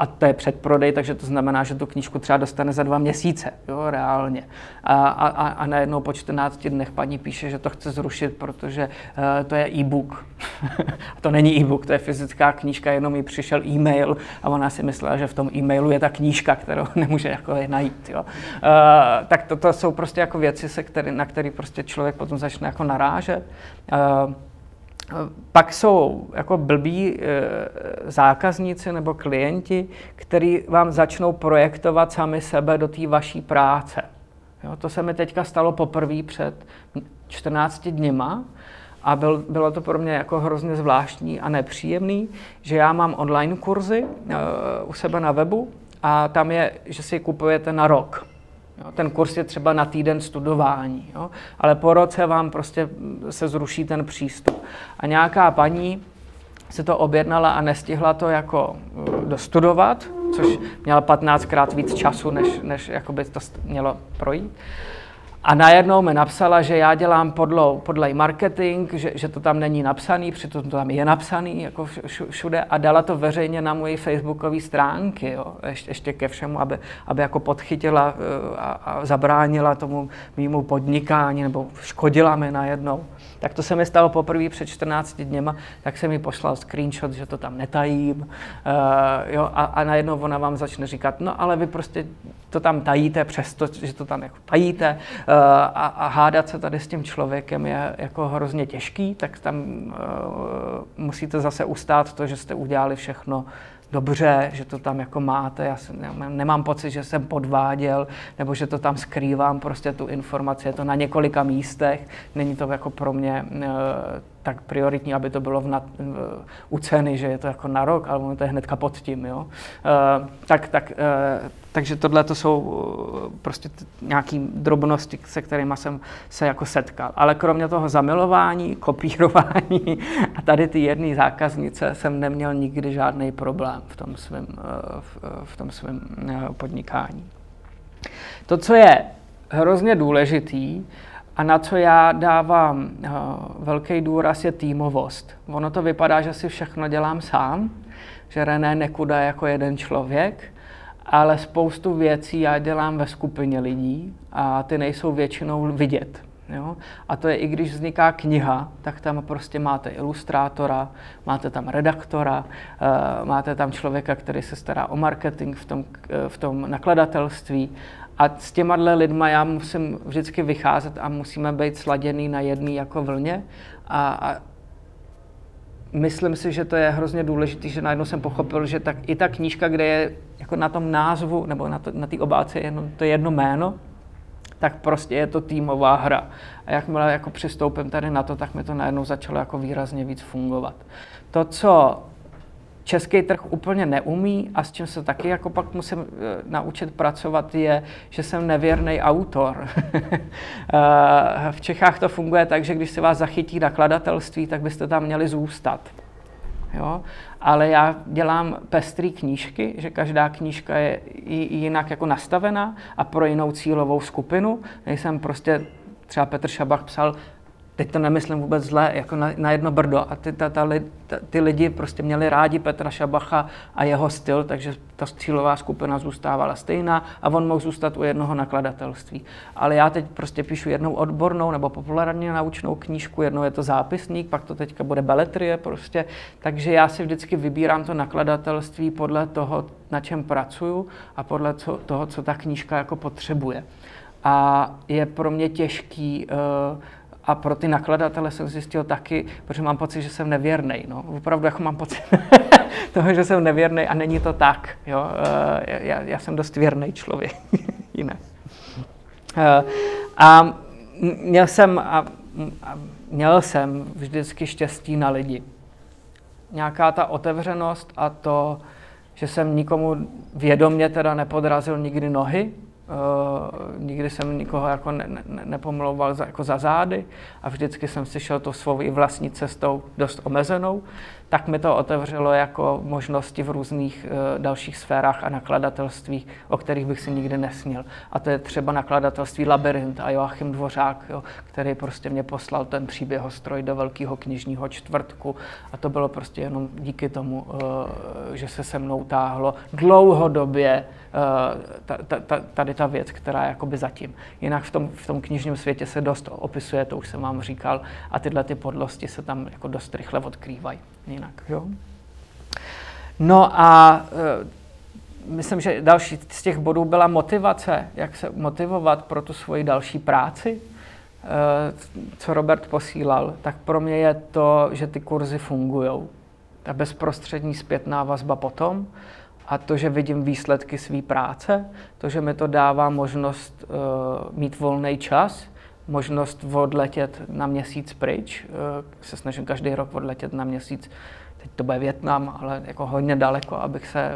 a to je předprodej, takže to znamená, že tu knížku třeba dostane za 2 měsíce, jo, reálně. A najednou po 14 dnech paní píše, že to chce zrušit, protože to je e-book. To není e-book, to je fyzická knížka, jenom jí přišel e-mail a ona si myslela, že v tom e-mailu je ta knížka, kterou nemůže jako najít, jo. Tak to jsou prostě jako věci, na které prostě člověk potom začne jako narážet. Pak jsou jako blbí zákazníci nebo klienti, kteří vám začnou projektovat sami sebe do té vaší práce. Jo, to se mi teďka stalo poprvé před 14 dněma a bylo to pro mě jako hrozně zvláštní a nepříjemný, že já mám online kurzy u sebe na webu a tam je, že si kupujete na rok. Jo, ten kurz je třeba na týden studování, jo, ale po roce vám prostě se zruší ten přístup. A nějaká paní se to objednala a nestihla to jako dostudovat, což měla 15krát víc času, než jakoby to mělo projít. A najednou mi napsala, že já dělám podlej marketing, že to tam není napsaný, přitom to tam je napsaný jako všude, a dala to veřejně na moje facebookové stránky, jo, ještě ke všemu, aby jako podchytila a zabránila tomu mému podnikání, nebo škodila mi najednou. Tak to se mi stalo poprvé před 14 dněma, tak jsem mi poslal screenshot, že to tam netajím, jo, a najednou ona vám začne říkat, no ale vy prostě to tam tajíte, přesto, že to tam jako tajíte, a hádat se tady s tím člověkem je jako hrozně těžký, tak tam musíte zase ustát to, že jste udělali všechno dobře, že to tam jako máte, já nemám pocit, že jsem podváděl, nebo že to tam skrývám, prostě tu informaci, je to na několika místech, není to jako pro mě tak prioritní, aby to bylo u ceny, že je to jako na rok, ale to je hnedka pod tím, jo. Takže tohle to jsou prostě nějaké drobnosti, se kterými jsem se jako setkal. Ale kromě toho zamilování, kopírování a tady ty jedné zákaznice jsem neměl nikdy žádný problém v tom svém podnikání. To, co je hrozně důležitý, a na co já dávám velký důraz, je týmovost. Ono to vypadá, že si všechno dělám sám, že René Nekuda jako jeden člověk, ale spoustu věcí já dělám ve skupině lidí a ty nejsou většinou vidět. Jo? A to je, i když vzniká kniha, tak tam prostě máte ilustrátora, máte tam redaktora, máte tam člověka, který se stará o marketing v tom nakladatelství. A s těma lidma já musím vždycky vycházet a musíme být sladěný na jedné jako vlně. A myslím si, že to je hrozně důležité, že najednou jsem pochopil, že tak i ta knížka, kde je jako na tom názvu nebo na té obálce to jedno jméno, tak prostě je to týmová hra. A jakmile jako přistoupím tady na to, tak mi to najednou začalo jako výrazně víc fungovat. To, co český trh úplně neumí a s čím se taky jako pak musím naučit pracovat, je, že jsem nevěrný autor. V Čechách to funguje tak, že když se vás zachytí nakladatelství, tak byste tam měli zůstat. Jo? Ale já dělám pestrý knížky, že každá knížka je jinak jako nastavená a pro jinou cílovou skupinu. Nejsem prostě, třeba Petr Šabach psal, teď to nemyslím vůbec zle, jako na jedno brdo. A ty lidi prostě měli rádi Petra Šabacha a jeho styl, takže ta cílová skupina zůstávala stejná a on mohl zůstat u jednoho nakladatelství. Ale já teď prostě píšu jednou odbornou nebo populárně naučnou knížku, jednou je to zápisník, pak to teďka bude beletrie prostě. Takže já si vždycky vybírám to nakladatelství podle toho, na čem pracuju a podle toho, co ta knížka jako potřebuje. A je pro mě těžký... A pro ty nakladatele jsem zjistil taky, protože mám pocit, že jsem nevěrnej. No. Opravdu jako mám pocit toho, že jsem nevěrnej, a není to tak. Jo. Já jsem dost věrnej člověk, jinak. A měl jsem vždycky štěstí na lidi. Nějaká ta otevřenost a to, že jsem nikomu vědomě teda nepodrazil nikdy nohy, nikdy jsem nikoho jako nepomlouval za zády a vždycky jsem si šel to svou i vlastní cestou dost omezenou, tak mi to otevřelo jako možnosti v různých dalších sférách a nakladatelstvích, o kterých bych si nikdy nesnil. A to je třeba nakladatelství Labyrint a Joachim Dvořák, jo, který prostě mě poslal ten Příběhostroj do Velkého knižního čtvrtku a to bylo prostě jenom díky tomu, že se se mnou táhlo dlouhodobě tady ta věc, která je jakoby zatím. Jinak v tom knižním světě se dost opisuje, to už jsem vám říkal, a tyhle ty podlosti se tam jako dost rychle odkrývají. Jinak, jo. No a myslím, že další z těch bodů byla motivace, jak se motivovat pro tu svoji další práci, co Robert posílal, tak pro mě je to, že ty kurzy fungujou. Ta bezprostřední zpětná vazba potom a to, že vidím výsledky své práce, to, že mi to dává možnost mít volný čas, možnost odletět na měsíc pryč, se snažím každý rok odletět na měsíc, teď to bude Vietnam, ale jako hodně daleko, abych se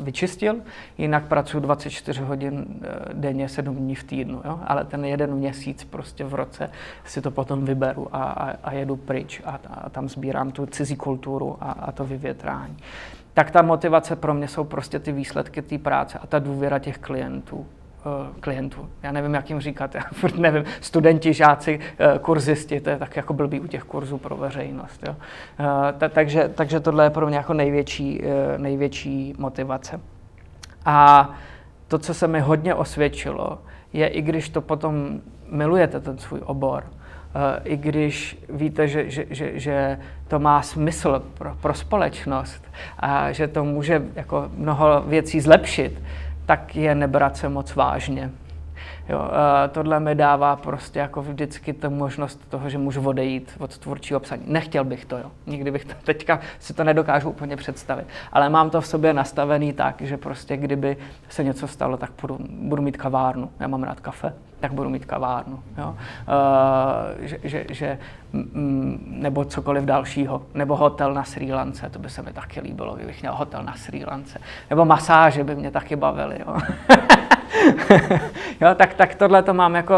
vyčistil, jinak pracuji 24 hodin denně, 7 dní v týdnu, jo? Ale ten jeden měsíc prostě v roce si to potom vyberu a jedu pryč a tam sbírám tu cizí kulturu a to vyvětrání. Tak ta motivace pro mě jsou prostě ty výsledky té práce a ta důvěra těch klientů. klientů. Já nevím, jak jim říkat, já furt nevím, studenti, žáci, kurzisti, to je tak jako blbý u těch kurzů pro veřejnost. Jo. Takže tohle je pro mě jako největší motivace. A to, co se mi hodně osvědčilo, je, i když to potom milujete, ten svůj obor, i když víte, že to má smysl pro společnost a že to může jako mnoho věcí zlepšit, tak je nebrat se moc vážně. Jo, tohle mi dává prostě jako vždycky tu možnost toho, že můžu odejít od tvůrčího psaní. Nechtěl bych to, jo. Nikdy bych to, teďka si to nedokážu úplně představit. Ale mám to v sobě nastavený tak, že prostě kdyby se něco stalo, tak budu mít kavárnu. Já mám rád kafe, tak budu mít kavárnu, jo. Nebo cokoliv dalšího. Nebo hotel na Srí Lance, to by se mi taky líbilo, kdybych měl hotel na Srí Lance. Nebo masáže by mě taky bavily, jo. Jo, tak tohle to mám jako,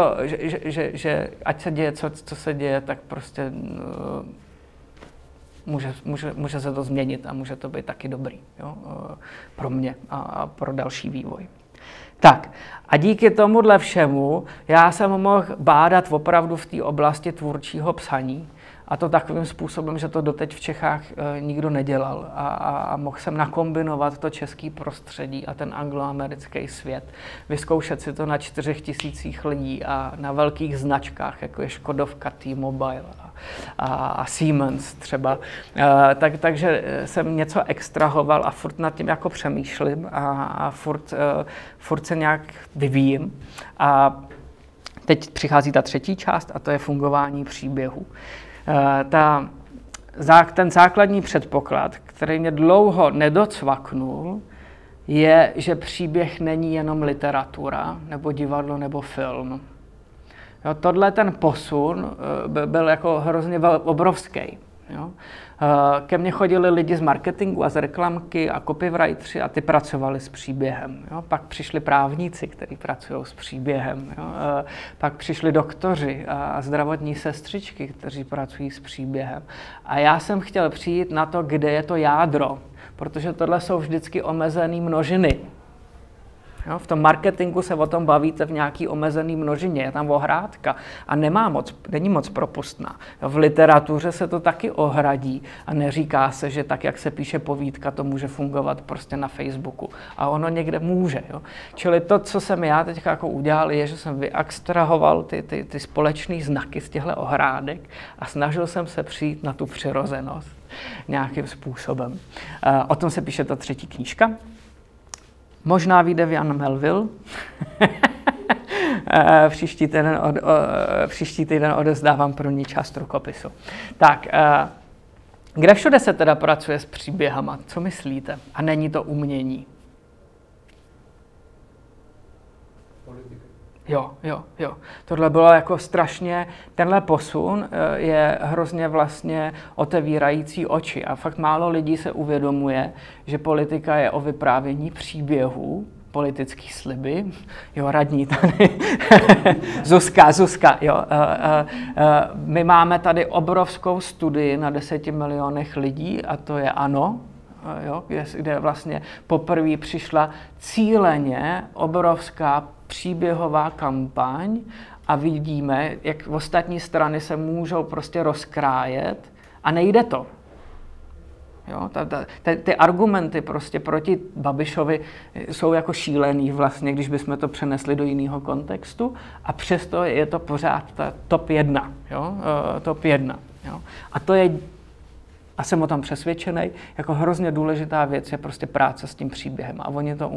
že ať se děje, co se děje, tak prostě může se to změnit a může to být taky dobrý, jo, pro mě a pro další vývoj. Tak a díky tomuhle všemu já jsem mohl bádat opravdu v té oblasti tvůrčího psaní. A to takovým způsobem, že to doteď v Čechách nikdo nedělal. A mohl jsem nakombinovat to české prostředí a ten angloamerický svět. Vyzkoušet si to na 4 000 lidí a na velkých značkách, jako je Škodovka, T-Mobile a Siemens třeba. Takže jsem něco extrahoval a furt nad tím jako přemýšlím a furt se nějak vyvíjím. A teď přichází ta třetí část a to je fungování příběhu. Ten základní předpoklad, který mě dlouho nedocvaknul, je, že příběh není jenom literatura, nebo divadlo, nebo film. Jo, tohle ten posun byl jako hrozně obrovský. Jo. Ke mně chodili lidi z marketingu a z reklamky a copywriteri a ty pracovali s příběhem. Jo. Pak přišli právníci, kteří pracují s příběhem. Jo. Pak přišli doktoři a zdravotní sestřičky, kteří pracují s příběhem. A já jsem chtěl přijít na to, kde je to jádro, protože tohle jsou vždycky omezené množiny. Jo, v tom marketingu se o tom bavíte v nějaký omezený množině, je tam ohrádka a není moc propustná. Jo, v literatuře se to taky ohradí a neříká se, že tak, jak se píše povídka, to může fungovat prostě na Facebooku. A ono někde může. Jo. Čili to, co jsem já teď jako udělal, je, že jsem vyextrahoval ty společné znaky z těchto ohrádek a snažil jsem se přijít na tu přirozenost nějakým způsobem. O tom se píše ta třetí knížka. Možná vyjde v Jan Melville. Příští týden odezdávám první část rukopisu. Tak, kde všude se teda pracuje s příběhama? Co myslíte? A není to umění? Politika. Jo. Tohle bylo jako strašně, tenhle posun je hrozně vlastně otevírající oči a fakt málo lidí se uvědomuje, že politika je o vyprávění příběhů, politický sliby, jo, radní tady, Zuzka, jo. My máme tady obrovskou studii na 10 milionech lidí a to je ANO. Jo, kde vlastně poprvé přišla cíleně obrovská příběhová kampaň a vidíme, jak ostatní strany se můžou prostě rozkrájet a nejde to. Jo, ty argumenty prostě proti Babišovi jsou jako šílený vlastně, když bychom to přenesli do jiného kontextu a přesto je to pořád ta top 1. Jo, top 1 jo. A to je, a jsem o tom přesvědčený, jako hrozně důležitá věc je prostě práce s tím příběhem a oni to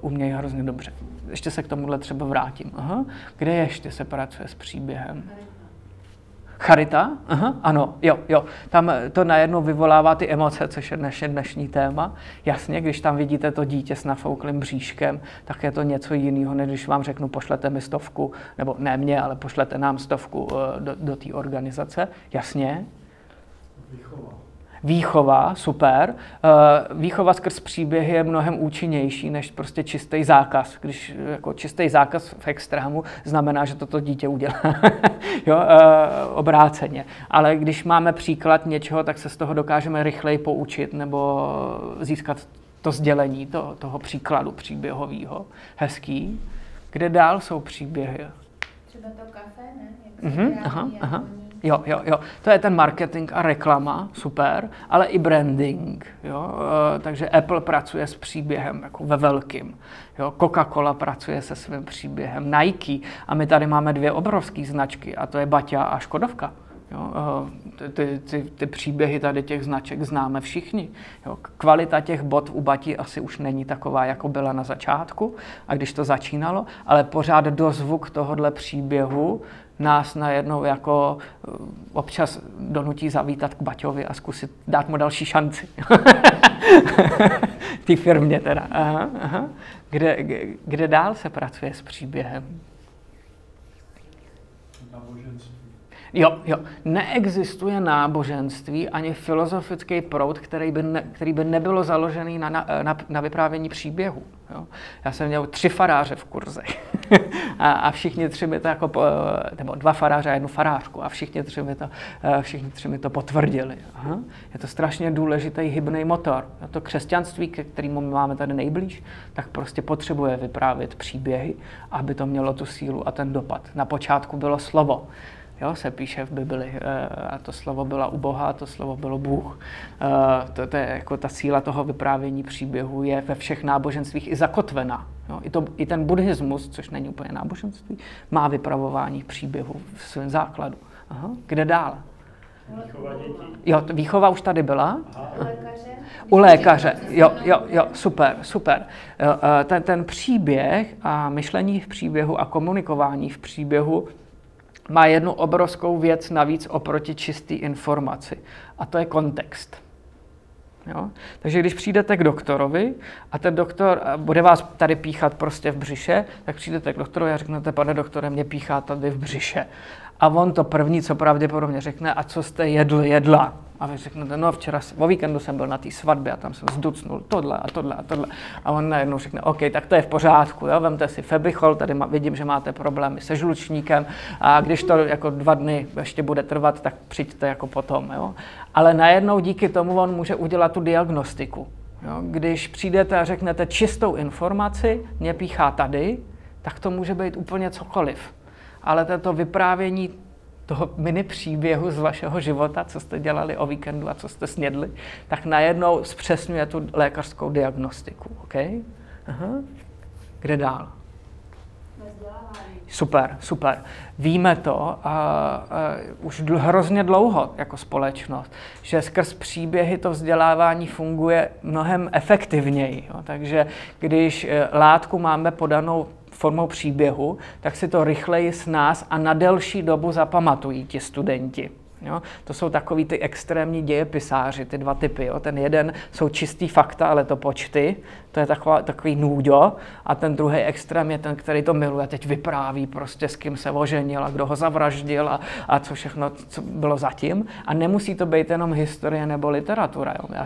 umějí hrozně dobře. Ještě se k tomuhle třeba vrátím. Aha. Kde ještě se pracuje s příběhem? Charita? Aha. Ano, jo. Tam to najednou vyvolává ty emoce, což je dnešní téma. Jasně, když tam vidíte to dítě s nafouklým bříškem, tak je to něco jiného, než když vám řeknu, pošlete mi 100, nebo ne mě, ale pošlete nám 100 do té organizace. Jasně. Výchova, super. Výchova skrz příběhy je mnohem účinnější než prostě čistý zákaz. Když jako čistý zákaz v extrému znamená, že toto dítě udělá jo, obráceně. Ale když máme příklad něčeho, tak se z toho dokážeme rychleji poučit nebo získat to sdělení toho příkladu příběhového, hezký. Kde dál jsou příběhy? Třeba to kafe, ne? Aha. Jo, to je ten marketing a reklama, super, ale i branding, jo, takže Apple pracuje s příběhem jako ve velkým, jo, Coca-Cola pracuje se svým příběhem, Nike, a my tady máme dvě obrovské značky, a to je Baťa a Škodovka, jo, ty příběhy tady těch značek známe všichni, jo, kvalita těch bot u Bati asi už není taková, jako byla na začátku, a když to začínalo, ale pořád dozvuk tohodle příběhu nás najednou jako občas donutí zavítat k Baťovi a zkusit dát mu další šanci. Ty firmě teda. Aha. Kde dál se pracuje s příběhem? Náboženství. Jo. Neexistuje náboženství ani filozofický proud, který by nebylo založený na vyprávění příběhu. Jo. Já jsem měl 3 faráře v kurzech a všichni 3 mi to nebo 2 faráře a jednu farářku a všichni tři mi to potvrdili. Aha. Je to strašně důležitý hybný motor. A to křesťanství, ke kterému máme tady nejblíž, tak prostě potřebuje vyprávět příběhy, aby to mělo tu sílu a ten dopad. Na počátku bylo slovo. Jo, se píše v Bibli, a to slovo byla u Boha, a to slovo bylo Bůh. To je jako ta síla toho vyprávění příběhu je ve všech náboženstvích i zakotvená. Jo, i ten buddhismus, což není úplně náboženství, má vypravování příběhu v svém základu. Aha, kde dál? Výchova dětí. Jo, výchova už tady byla. Aha. U lékaře. Jo, super. Ten příběh a myšlení v příběhu a komunikování v příběhu má jednu obrovskou věc navíc oproti čisté informaci. A to je kontext. Jo? Takže když přijdete k doktorovi a ten doktor bude vás tady píchat prostě v břiše, tak přijdete k doktorovi a řeknete, pane doktore, mě píchá tady v břiše. A on to první, co pravděpodobně řekne, a co jste jedla. A vy řeknete, no včera, o víkendu jsem byl na té svatbě a tam jsem zducnul tohle. A on najednou řekne, OK, tak to je v pořádku, jo? Vemte si Febichol, tady vidím, že máte problémy se žlučníkem a když to jako 2 dny ještě bude trvat, tak přijďte jako potom, jo? Ale najednou díky tomu on může udělat tu diagnostiku. Jo? Když přijdete a řeknete čistou informaci, mě píchá tady, tak to může být úplně cokoliv. Ale toto vyprávění toho mini příběhu z vašeho života, co jste dělali o víkendu a co jste snědli, tak najednou zpřesňuje tu lékařskou diagnostiku. Okay? Aha. Kde dál? Super. Víme to už hrozně dlouho jako společnost, že skrz příběhy to vzdělávání funguje mnohem efektivněji. Jo? Takže když látku máme podanou formou příběhu, tak si to rychleji s nás a na delší dobu zapamatují ti studenti. Jo? To jsou takový ty extrémní dějepisáři, ty 2 typy. Jo? Ten jeden jsou čistý fakta, ale to počty, to je takový nůďo, a ten druhý extrém je ten, který to miluje, teď vypráví prostě s kým se oženil a kdo ho zavraždil a co všechno co bylo zatím. A nemusí to být jenom historie nebo literatura. Jo?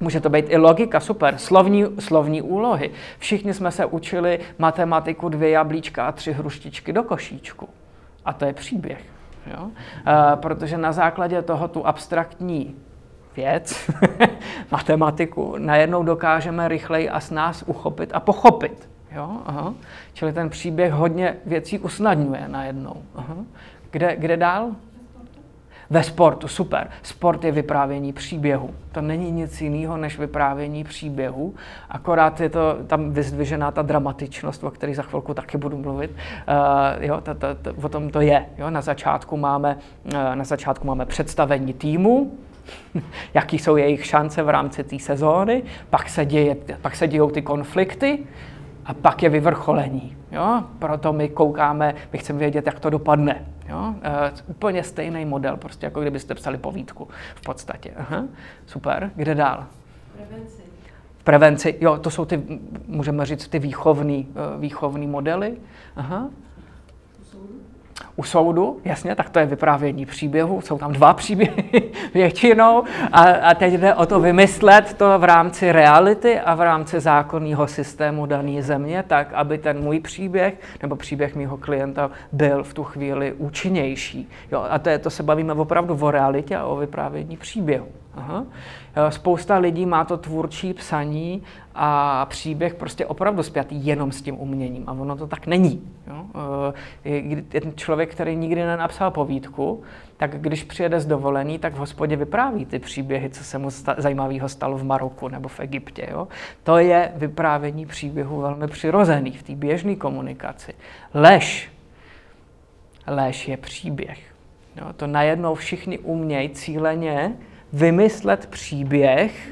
Může to být i logika, super, slovní úlohy. Všichni jsme se učili matematiku 2 jablíčka a 3 hruštičky do košíčku. A to je příběh. Jo? Protože na základě toho tu abstraktní věc, matematiku, najednou dokážeme rychleji a s nás uchopit a pochopit. Jo? Aha. Čili ten příběh hodně věcí usnadňuje najednou. Aha. Kde dál? Ve sportu, super. Sport je vyprávění příběhu. To není nic jiného než vyprávění příběhu, akorát je to tam vyzdvižená ta dramatičnost, o které za chvilku taky budu mluvit. O tom to je. Jo? Na začátku máme představení týmu, jaký jsou jejich šance v rámci té sezóny, pak se dějou ty konflikty, a pak je vyvrcholení. Jo? Proto my koukáme, my chceme vědět, jak to dopadne. Jo? Úplně stejný model, prostě jako kdybyste psali povídku v podstatě. Aha. Super, kde dál? Prevenci, jo, to jsou ty, můžeme říct, ty výchovný modely. Aha. U soudu, jasně, tak to je vyprávění příběhu, jsou tam 2 příběhy většinou a teď jde o to vymyslet to v rámci reality a v rámci zákonného systému dané země, tak aby ten můj příběh nebo příběh mýho klienta byl v tu chvíli účinnější. Jo, a to se bavíme opravdu o realitě a o vyprávění příběhu. Aha. Spousta lidí má to tvůrčí psaní a příběh prostě opravdu spjatý jenom s tím uměním a ono to tak není. Jo? Ten člověk, který nikdy nenapsal povídku, tak když přijede z dovolený, tak v hospodě vypráví ty příběhy, co se mu zajímavého stalo v Maroku nebo v Egyptě. Jo? To je vyprávění příběhu velmi přirozený v té běžné komunikaci. Lež je příběh. Jo? To najednou všichni umějí cíleně vymyslet příběh.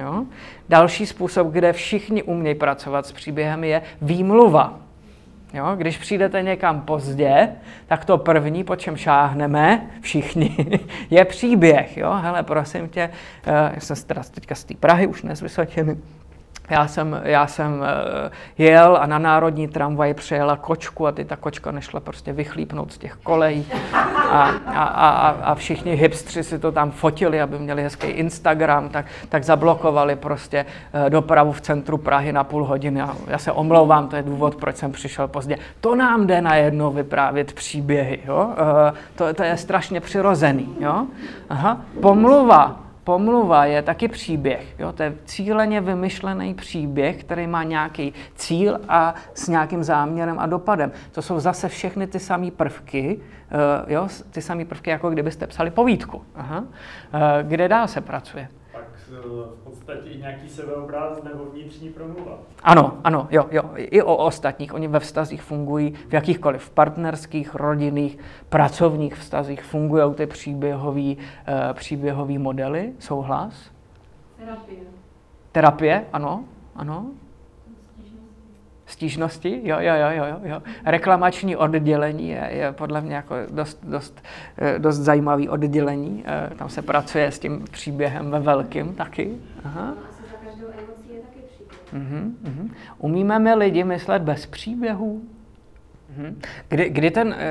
Jo? Další způsob, kde všichni umějí pracovat s příběhem, je výmluva. Jo? Když přijdete někam pozdě, tak to první, po čem šáhneme všichni, je příběh. Jo? Hele, prosím tě, já jsem teďka z té Prahy, už ne z Vysočiny. Já jsem jel a na národní tramvaj přejela kočku a ta kočka nešla prostě vychlípnout z těch kolejí. A všichni hipstři si to tam fotili, aby měli hezký Instagram, tak zablokovali prostě dopravu v centru Prahy na půl hodiny. Já se omlouvám, to je důvod, proč jsem přišel pozdě. To nám jde najednou vyprávět příběhy, jo? To je strašně přirozený, jo? Aha, pomluva. Pomluva je taky příběh. Jo? To je cíleně vymyšlený příběh, který má nějaký cíl a s nějakým záměrem a dopadem. To jsou zase všechny ty samé prvky, jo? Ty samé prvky, jako kdybyste psali povídku. Aha. Kde dál se pracuje? V podstatě nějaký sebeobraz nebo vnitřní promluva. Ano, jo. I o ostatních. Oni ve vztazích fungují, v jakýchkoliv partnerských, rodinných, pracovních vztazích fungují ty příběhový modely. Souhlas? Terapie, ano. Stížnosti, jo. Reklamační oddělení je podle mě jako dost zajímavý oddělení. Tam se pracuje s tím příběhem ve velkým taky. Aha. Asi za každou emocí je taky příběh. Umíme my lidi myslet bez příběhů?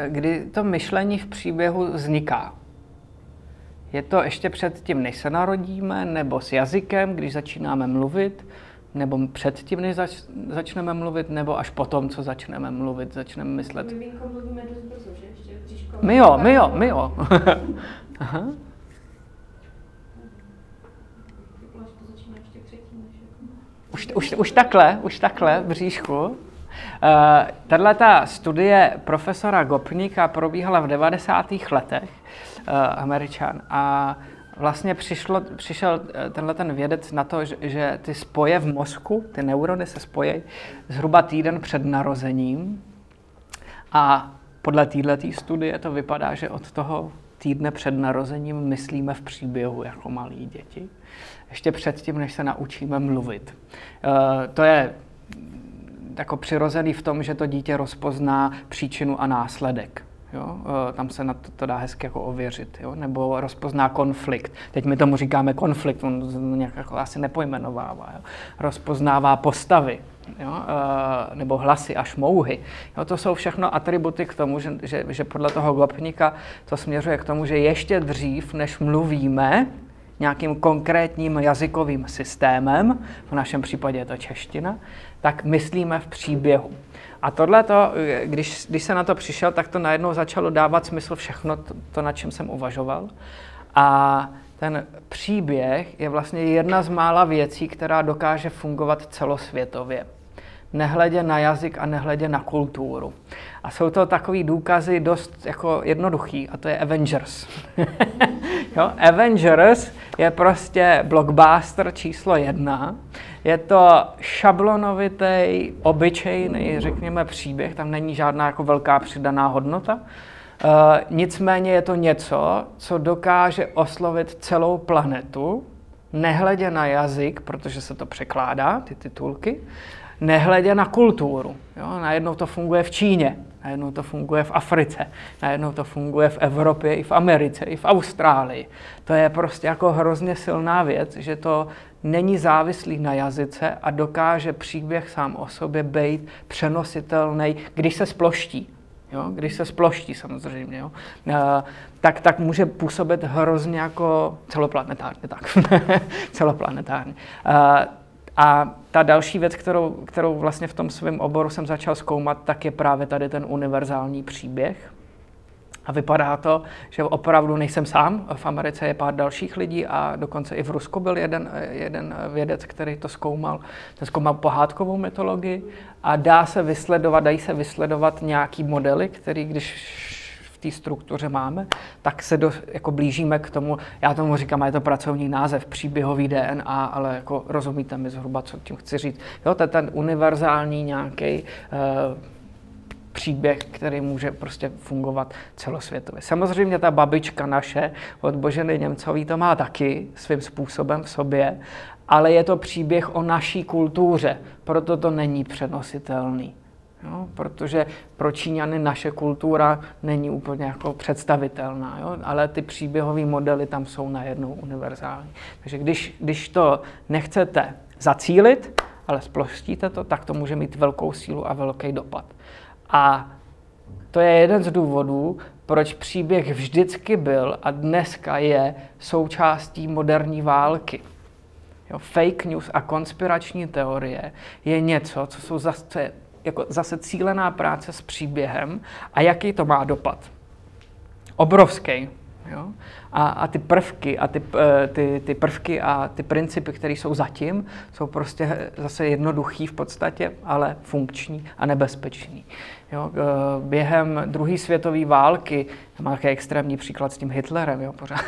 Kdy to myšlení v příběhu vzniká? Je to ještě před tím, než se narodíme, nebo s jazykem, když začínáme mluvit? Nebo předtím, než začneme mluvit, nebo až potom, co začneme mluvit, začneme myslet. My mluvíme dost brzo, že? Ještě my jo. Aha. Už takhle, bříšku. Tato studie profesora Gopnika probíhala v 90. letech, Američan, a vlastně přišel tenhle vědec na to, že ty spoje v mozku, ty neurony se spojí zhruba týden před narozením a podle této studie to vypadá, že od toho týdne před narozením myslíme v příběhu jako malí děti. Ještě předtím, než se naučíme mluvit. To je jako přirozený v tom, že to dítě rozpozná příčinu a následek. Jo? Tam se na to dá hezky jako ověřit, jo? Nebo rozpozná konflikt. Teď my tomu říkáme konflikt, on nějak jako asi nepojmenovává. Jo? Rozpoznává postavy, jo? Nebo hlasy a šmouhy. Jo? To jsou všechno atributy k tomu, že podle toho Gopnika to směřuje k tomu, že ještě dřív, než mluvíme nějakým konkrétním jazykovým systémem, v našem případě je to čeština, tak myslíme v příběhu. A tohle, když se na to přišel, tak to najednou začalo dávat smysl všechno, to na čem jsem uvažoval. A ten příběh je vlastně jedna z mála věcí, která dokáže fungovat celosvětově. Nehledě na jazyk a nehledě na kulturu. A jsou to takový důkazy dost jako jednoduchý, a to je Avengers. Jo? Avengers je prostě blockbuster číslo 1. Je to šablonovitý, obyčejný, řekněme, příběh. Tam není žádná jako velká přidaná hodnota. Nicméně je to něco, co dokáže oslovit celou planetu, nehledě na jazyk, protože se to překládá, ty titulky, nehledě na kulturu. Jo? Najednou to funguje v Číně, najednou to funguje v Africe, najednou to funguje v Evropě, i v Americe, i v Austrálii. To je prostě jako hrozně silná věc, že to není závislý na jazyce a dokáže příběh sám o sobě být přenositelný, když se sploští. Jo? Když se sploští samozřejmě, jo? Tak může působit hrozně jako celoplanetárně. Tak. Celoplanetárně. A ta další věc, kterou vlastně v tom svém oboru jsem začal zkoumat, tak je právě tady ten univerzální příběh. A vypadá to, že opravdu nejsem sám, v Americe je pár dalších lidí a dokonce i v Rusku byl jeden vědec, který to zkoumal. Ten zkoumal pohádkovou mytologii a dají se vysledovat nějaký modely, které když v té struktuře máme, tak se jako blížíme k tomu, já tomu říkám, je to pracovní název, příběhový DNA, ale jako rozumíte mi zhruba, co tím chci říct. Jo, to je ten univerzální nějaký příběh, který může prostě fungovat celosvětově. Samozřejmě ta babička naše od Boženy Němcové to má taky svým způsobem v sobě, ale je to příběh o naší kultuře, proto to není přenositelný. Jo? Protože pro Číňany naše kultura není úplně jako představitelná, jo? Ale ty příběhové modely tam jsou najednou univerzální. Takže když to nechcete zacílit, ale splostíte to, tak to může mít velkou sílu a velký dopad. A to je jeden z důvodů, proč příběh vždycky byl a dneska je součástí moderní války. Jo, fake news a konspirační teorie je něco, co jsou zase cílená práce s příběhem a jaký to má dopad. Obrovský. Jo? A ty prvky a ty prvky a ty principy, které jsou zatím, jsou prostě zase jednoduchý v podstatě, ale funkční a nebezpečný. Jo? Během druhé světové války, mám nějaký extrémní příklad s tím Hitlerem, jo, pořád.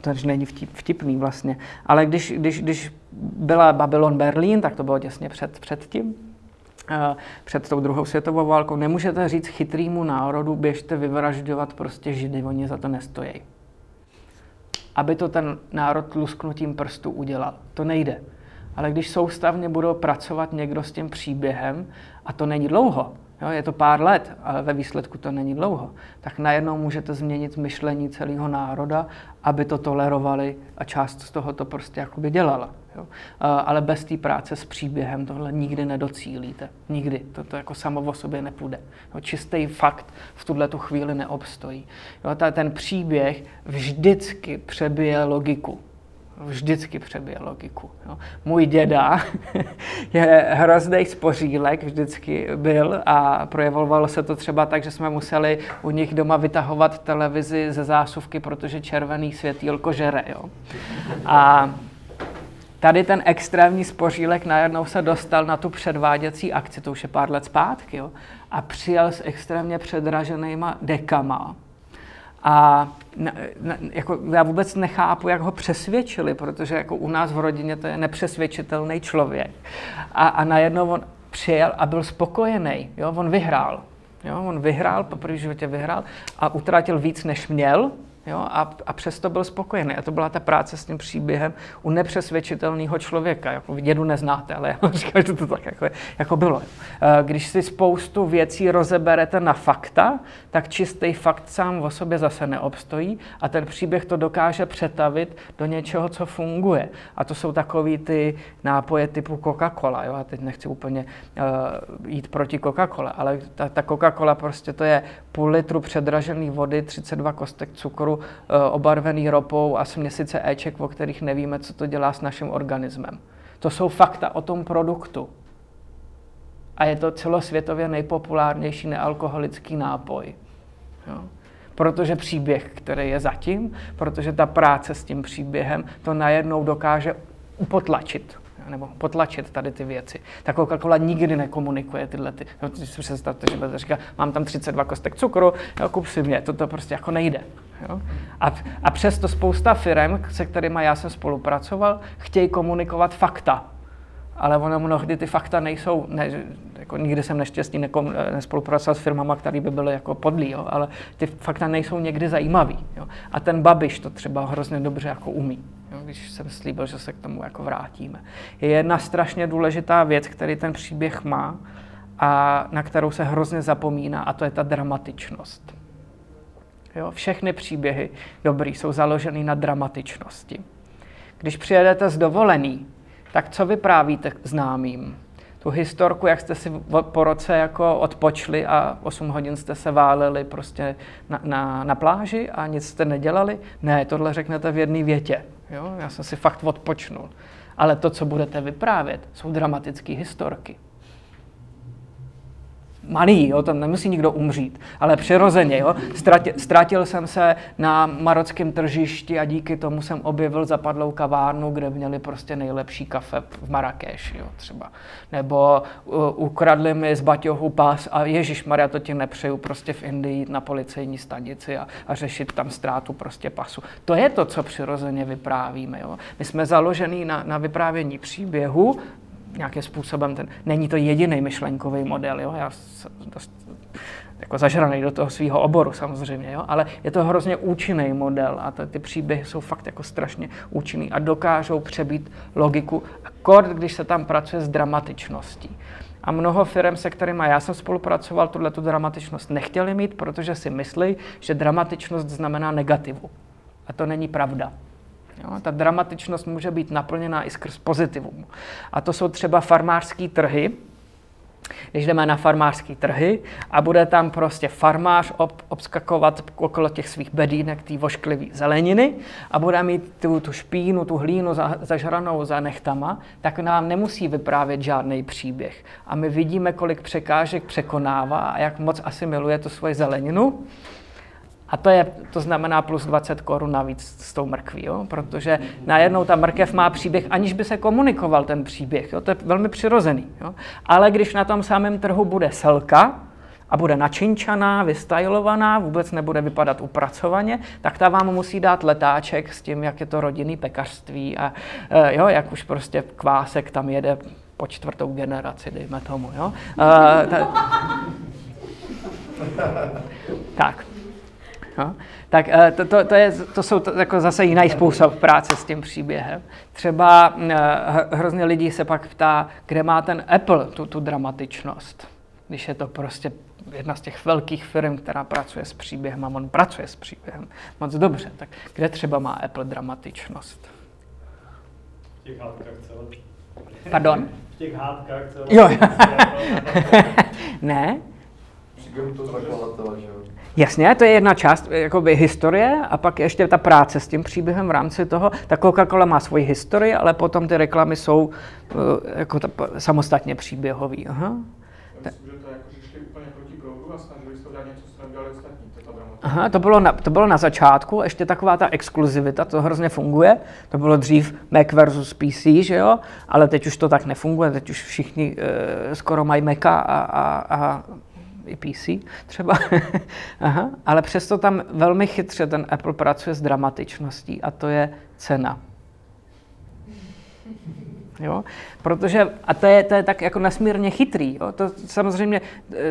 To není vtipný vlastně, ale když byla Babylon Berlin, tak to bylo těsně před tím. Před tou druhou světovou válkou, nemůžete říct chytrýmu národu, běžte vyvražďovat prostě Židy, oni za to nestojí. Aby to ten národ lusknutím prstu udělal. To nejde. Ale když soustavně budou pracovat někdo s tím příběhem, a to není dlouho, jo, je to pár let, ale ve výsledku to není dlouho, tak najednou můžete změnit myšlení celého národa, aby to tolerovali a část z toho to prostě jakoby dělala. Jo. Ale bez té práce s příběhem tohle nikdy nedocílíte. Nikdy. To jako samo o sobě nepůjde. Jo, čistý fakt v tuhletu chvíli neobstojí. Jo, ten příběh vždycky přebije logiku. Vždycky přebije logiku. Jo. Můj děda je hrozný spořílek, vždycky byl a projevovalo se to třeba tak, že jsme museli u nich doma vytahovat televizi ze zásuvky, protože červený světýlko žere. Jo. A tady ten extrémní spořílek najednou se dostal na tu předváděcí akci, to už je pár let zpátky, jo, a přijel s extrémně předraženýma dekama. A jako já vůbec nechápu, jak ho přesvědčili, protože jako u nás v rodině to je nepřesvědčitelný člověk. A najednou on přijel a byl spokojený, jo, on vyhrál. Jo, on vyhrál, poprvé v životě vyhrál a utratil víc, než měl. Jo, a přesto byl spokojený. A to byla ta práce s tím příběhem u nepřesvědčitelného člověka. Jako dědu neznáte, ale já říkám, že to tak jako bylo. Když si spoustu věcí rozeberete na fakta, tak čistý fakt sám o sobě zase neobstojí a ten příběh to dokáže přetavit do něčeho, co funguje. A to jsou takový ty nápoje typu Coca-Cola. Jo? A teď nechci úplně jít proti Coca-Cola, ale ta Coca-Cola prostě to je půl litru předražený vody, 32 kostek cukru, obarvený ropou a směsice éček, o kterých nevíme, co to dělá s naším organismem. To jsou fakta o tom produktu. A je to celosvětově nejpopulárnější nealkoholický nápoj. Jo? Protože příběh, který je zatím, protože ta práce s tím příběhem to najednou dokáže potlačit. Nebo potlačit tady ty věci. Ta Coca-Cola nikdy nekomunikuje tyhle ty. No, když si představte, že budete říkat, mám tam 32 kostek cukru, jo, kup si mě, to prostě jako nejde. Jo? A přesto spousta firem, se kterými já jsem spolupracoval, chtějí komunikovat fakta. Ale ono mnohdy ty fakta nejsou, ne, jako nikdy jsem neštěstí nespolupracoval s firmama, které by byly jako podlí, jo? Ale ty fakta nejsou někdy zajímavý. Jo? A ten Babiš to třeba hrozně dobře jako umí. Jo, když jsem slíbil, že se k tomu jako vrátíme. Je jedna strašně důležitá věc, který ten příběh má a na kterou se hrozně zapomíná, a to je ta dramatičnost. Jo, všechny příběhy dobrý jsou založeny na dramatičnosti. Když přijedete z dovolený, tak co vyprávíte známým? Tu historku, jak jste si po roce jako odpočli a 8 hodin jste se váleli prostě na pláži a nic jste nedělali? Ne, tohle řeknete v jedné větě. Jo? Já jsem si fakt odpočnul. Ale to, co budete vyprávět, jsou dramatické historky. malý, jo, tam nemusí nikdo umřít, ale přirozeně, jo. Ztratil jsem se na marockém tržišti a díky tomu jsem objevil zapadlou kavárnu, kde měli prostě nejlepší kafe v Marrakeši, jo, třeba. Nebo ukradli mi z Baťohu pas a ježišmarja, to ti nepřeju prostě v Indii jít na policejní stanici a řešit tam ztrátu prostě pasu. To je to, co přirozeně vyprávíme, jo. My jsme založený na vyprávění příběhu, nějakým způsobem, není to jediný myšlenkový model, jo? Já jsem dost jako zažranej do toho svého oboru samozřejmě, jo? Ale je to hrozně účinný model a ty příběhy jsou fakt jako strašně účinný a dokážou přebít logiku, kort, když se tam pracuje s dramatičností. A mnoho firem, se kterými já jsem spolupracoval, tuto dramatičnost nechtěli mít, protože si myslí, že dramatičnost znamená negativu. A to není pravda. Jo, ta dramatičnost může být naplněná i skrz pozitivum. A to jsou třeba farmářský trhy. Když jdeme na farmářský trhy a bude tam prostě farmář obskakovat okolo těch svých bedínek té vošklivé zeleniny a bude mít tu špínu, tu hlínu zažranou za nechtama, tak nám nemusí vyprávět žádný příběh. A my vidíme, kolik překážek překonává a jak moc asimiluje tu svoji zeleninu. A to znamená plus 20 korun navíc s tou mrkví, jo? Protože najednou ta mrkev má příběh, aniž by se komunikoval ten příběh. Jo? To je velmi přirozený. Jo? Ale když na tom samém trhu bude selka a bude načinčaná, vystylovaná, vůbec nebude vypadat upracovaně, tak ta vám musí dát letáček s tím, jak je to rodinný pekařství a jo, jak už prostě kvásek tam jede po čtvrtou generaci, dejme tomu. Jo? Tak. No, tak to jsou jako zase jiný způsob práce s tím příběhem. Třeba hrozně lidí se pak ptá, kde má ten Apple tu dramatičnost, když je to prostě jedna z těch velkých firm, která pracuje s příběhem a on pracuje s příběhem moc dobře. Tak kde třeba má Apple dramatičnost? V těch hádkách celé. Pardon? V těch hádkách celé. Jo. Ne? Příběhu to zakladatele, že jo? Jasně, to je jedna část jakoby historie a pak ještě ta práce s tím příběhem v rámci toho. Ta Coca-Cola má svoji historii, ale potom ty reklamy jsou jako samostatně příběhový. Aha. Myslím, že to jako, že šli úplně proti proudu a snažili se to dát něco, co nedělali ostatní. Aha, to bylo na začátku, ještě taková ta exkluzivita, to hrozně funguje. To bylo dřív Mac versus PC, že jo? Ale teď už to tak nefunguje, teď už všichni skoro mají Maca a i PC třeba. Aha. Ale přesto tam velmi chytře ten Apple pracuje s dramatičností a to je cena. Jo? Protože, a to je tak jako nesmírně chytrý, jo? To samozřejmě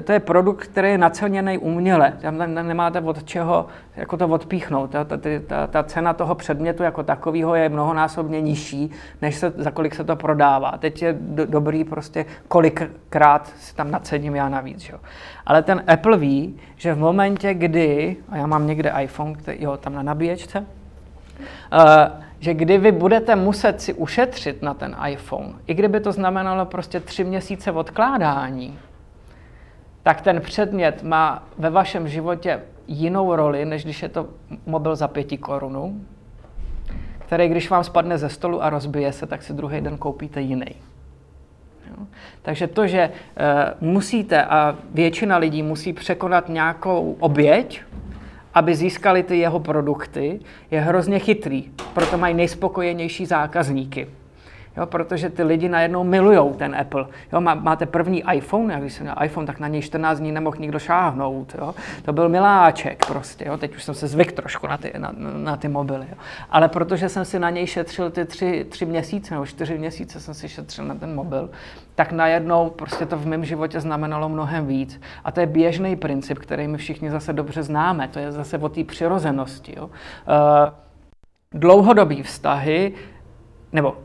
to je produkt, který je naceněný uměle, tam nemáte od čeho jako to odpíchnout, ta cena toho předmětu jako takového je mnohonásobně nižší, než za kolik se to prodává. Teď je dobrý prostě, kolikrát si tam nacením já navíc, jo? Ale ten Apple ví, že v momentě, kdy, a já mám někde iPhone, jo, tam na nabíječce, že kdy vy budete muset si ušetřit na ten iPhone, i kdyby to znamenalo prostě 3 měsíce odkládání, tak ten předmět má ve vašem životě jinou roli, než když je to mobil za 5 korun, který když vám spadne ze stolu a rozbije se, tak si druhý den koupíte jiný. Jo? Takže to, že musíte a většina lidí musí překonat nějakou oběť, aby získali ty jeho produkty, je hrozně chytrý. Proto mají nejspokojenější zákazníky. Jo, protože ty lidi najednou milujou ten Apple. Jo, máte první iPhone, a když jsem měl iPhone, tak na něj 14 dní nemohl nikdo šáhnout. Jo. To byl miláček prostě. Jo. Teď už jsem se zvyk trošku na ty mobily. Jo. Ale protože jsem si na něj šetřil ty 3 měsíce nebo 4 měsíce jsem si šetřil na ten mobil, tak najednou prostě to v mém životě znamenalo mnohem víc. A to je běžný princip, který my všichni zase dobře známe. To je zase o té přirozenosti. Jo. Dlouhodobý vztahy, nebo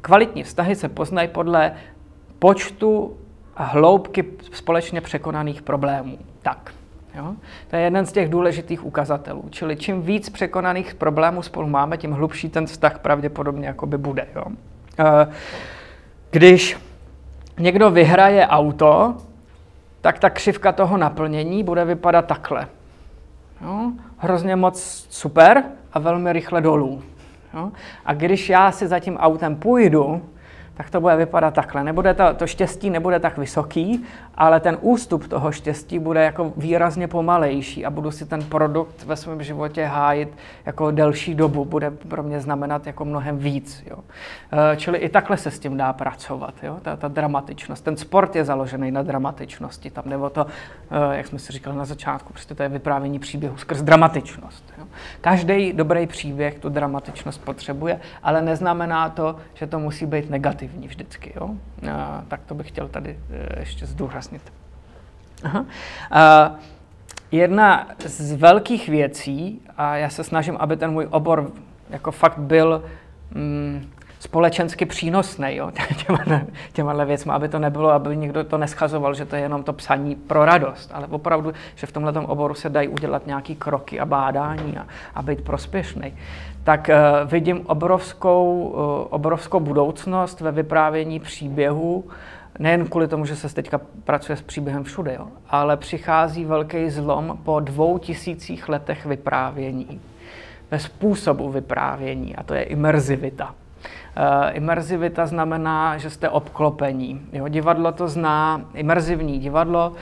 kvalitní vztahy se poznají podle počtu a hloubky společně překonaných problémů. Tak, jo? To je jeden z těch důležitých ukazatelů. Čili čím víc překonaných problémů spolu máme, tím hlubší ten vztah pravděpodobně jakoby bude. Jo? Když někdo vyhraje auto, tak ta křivka toho naplnění bude vypadat takhle. Jo? Hrozně moc super a velmi rychle dolů. No, a když já si za tím autem půjdu, tak to bude vypadat takhle. Nebude to štěstí nebude tak vysoký, ale ten ústup toho štěstí bude jako výrazně pomalejší a budu si ten produkt ve svém životě hájit jako delší dobu. Bude pro mě znamenat jako mnohem víc. Jo. Čili i takhle se s tím dá pracovat. Jo. Ta dramatičnost. Ten sport je založený na dramatičnosti. Tam nebo to, jak jsme si říkali na začátku, prostě to je vyprávění příběhu skrz dramatičnost. Jo. Každý dobrý příběh tu dramatičnost potřebuje, ale neznamená to, že to musí být negativní vždycky. Jo? Tak to bych chtěl tady ještě zdůraznit. Jedna z velkých věcí, a já se snažím, aby ten můj obor jako fakt byl společensky přínosný, jo? Těma věcma, aby to nebylo, aby nikdo to neschazoval, že to je jenom to psaní pro radost, ale opravdu, že v tomhletom oboru se dají udělat nějaký kroky a bádání a být prospěšný. Tak vidím obrovskou budoucnost ve vyprávění příběhů, nejen kvůli tomu, že se teďka pracuje s příběhem všude, jo, ale přichází velký zlom po 2000 letech vyprávění, ve způsobu vyprávění, a to je imerzivita. Imerzivita znamená, že jste obklopení. Jo, divadlo to zná, imerzivní divadlo,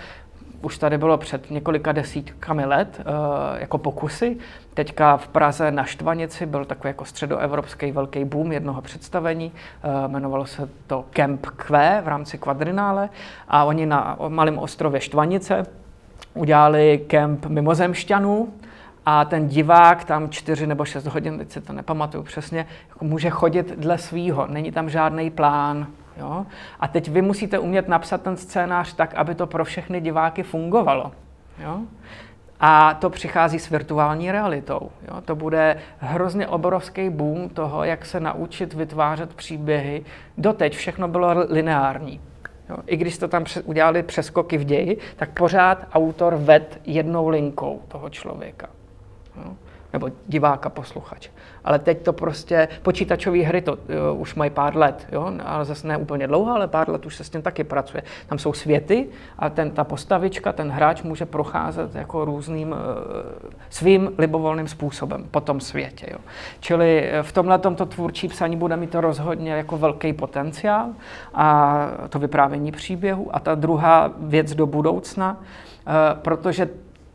už tady bylo před několika desítkami let jako pokusy. Teďka v Praze na Štvanici byl takový jako středoevropský velký boom jednoho představení. Jmenovalo se to Camp Q v rámci Kvadrinále a oni na malém ostrově Štvanice udělali kemp mimozemšťanů. A ten divák tam 4 nebo 6 hodin, teď si to nepamatuju přesně, jako může chodit dle svýho. Není tam žádný plán. Jo? A teď vy musíte umět napsat ten scénář tak, aby to pro všechny diváky fungovalo. Jo? A to přichází s virtuální realitou. Jo? To bude hrozně obrovský boom toho, jak se naučit vytvářet příběhy. Doteď všechno bylo lineární. Jo? I když to tam udělali přeskoky v ději, tak pořád autor ved jednou linkou toho člověka. No, nebo diváka, posluchač. Ale teď to prostě, počítačové hry to už mají pár let, jo? Ale zase ne úplně dlouho, ale pár let už se s tím taky pracuje. Tam jsou světy a ta postavička, ten hráč může procházet jako různým svým libovolným způsobem po tom světě. Jo? Čili v tomhle tomto tvůrčí psaní bude mít to rozhodně jako velký potenciál a to vyprávění příběhu. A ta druhá věc do budoucna, protože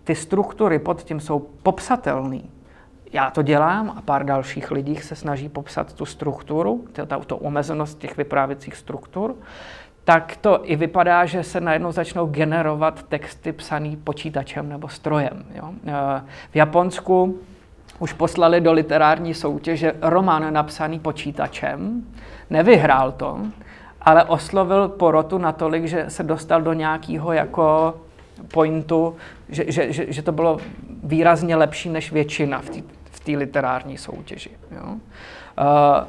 ty struktury pod tím jsou popsatelné. Já to dělám a pár dalších lidí se snaží popsat tu strukturu, tu omezenost těch vyprávěcích struktur, tak to i vypadá, že se najednou začnou generovat texty psaný počítačem nebo strojem. Jo? V Japonsku už poslali do literární soutěže román napsaný počítačem, nevyhrál to, ale oslovil porotu natolik, že se dostal do nějakého jako pointu, že to bylo výrazně lepší než většina v té literární soutěži. Jo.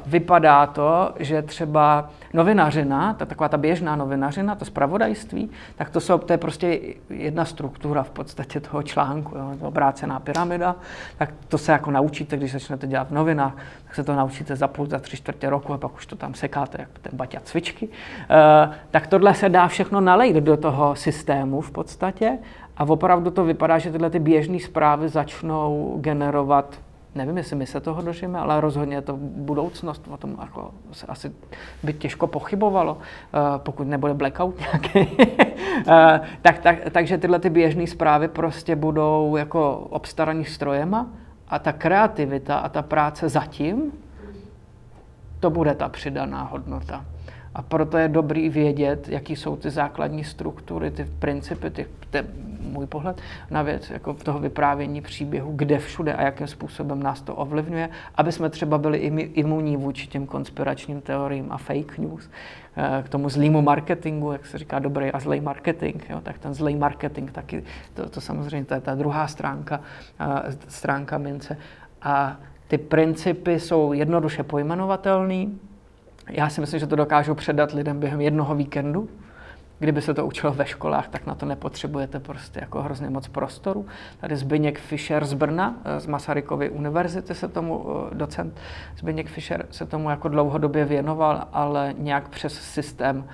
Vypadá to, že třeba novinařina, taková ta běžná novinařina, to zpravodajství, tak to je prostě jedna struktura v podstatě toho článku, jo, obrácená pyramida, tak to se jako naučíte, když začnete dělat v novinách, tak se to naučíte za 3/4 roku a pak už to tam sekáte, jak ten Baťa cvičky. Tak tohle se dá všechno nalejt do toho systému v podstatě a opravdu to vypadá, že tyhle ty běžné zprávy začnou generovat. Nevím, jestli my se toho dožijeme, ale rozhodně je to budoucnost, o tom jako se asi by těžko pochybovalo, pokud nebude blackout nějaký. Takže tyhle ty běžné zprávy prostě budou jako obstaraný strojema a ta kreativita a ta práce zatím, to bude ta přidaná hodnota. A proto je dobrý vědět, jaký jsou ty základní struktury, ty principy, můj pohled na věc, jako toho vyprávění příběhu, kde všude a jakým způsobem nás to ovlivňuje, aby jsme třeba byli imunní vůči těm konspiračním teoriím a fake news, k tomu zlému marketingu, jak se říká dobrý a zlej marketing, jo, tak ten zlej marketing taky, to samozřejmě to je ta druhá stránka mince. A ty principy jsou jednoduše pojmenovatelný. Já si myslím, že to dokážu předat lidem během jednoho víkendu. Kdyby se to učilo ve školách, tak na to nepotřebujete prostě jako hrozně moc prostoru. Tady Zbyněk Fischer z Brna, z Masarykovy univerzity docent Zbyněk Fischer se tomu jako dlouhodobě věnoval, ale nějak přes systém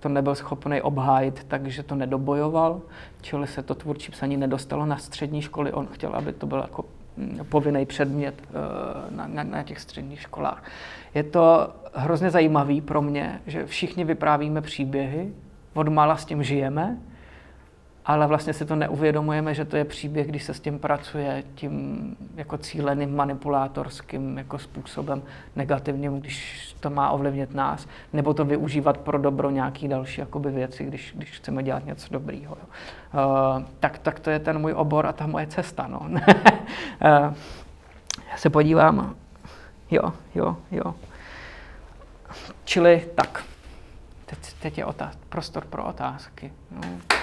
to nebyl schopný obhájit, takže to nedobojoval. Čili se to tvůrčí psaní nedostalo na střední školy. On chtěl, aby to byl jako povinný předmět na těch středních školách. Je to hrozně zajímavý pro mě, že všichni vyprávíme příběhy, odmála s tím žijeme, ale vlastně si to neuvědomujeme, že to je příběh, když se s tím pracuje tím jako cíleným manipulátorským jako způsobem negativním, když to má ovlivnit nás, nebo to využívat pro dobro nějaký další jakoby věci, když chceme dělat něco dobrýho. Tak to je ten můj obor a ta moje cesta. No. Já se podívám. Jo. Čili tak. Teď je prostor pro otázky. No.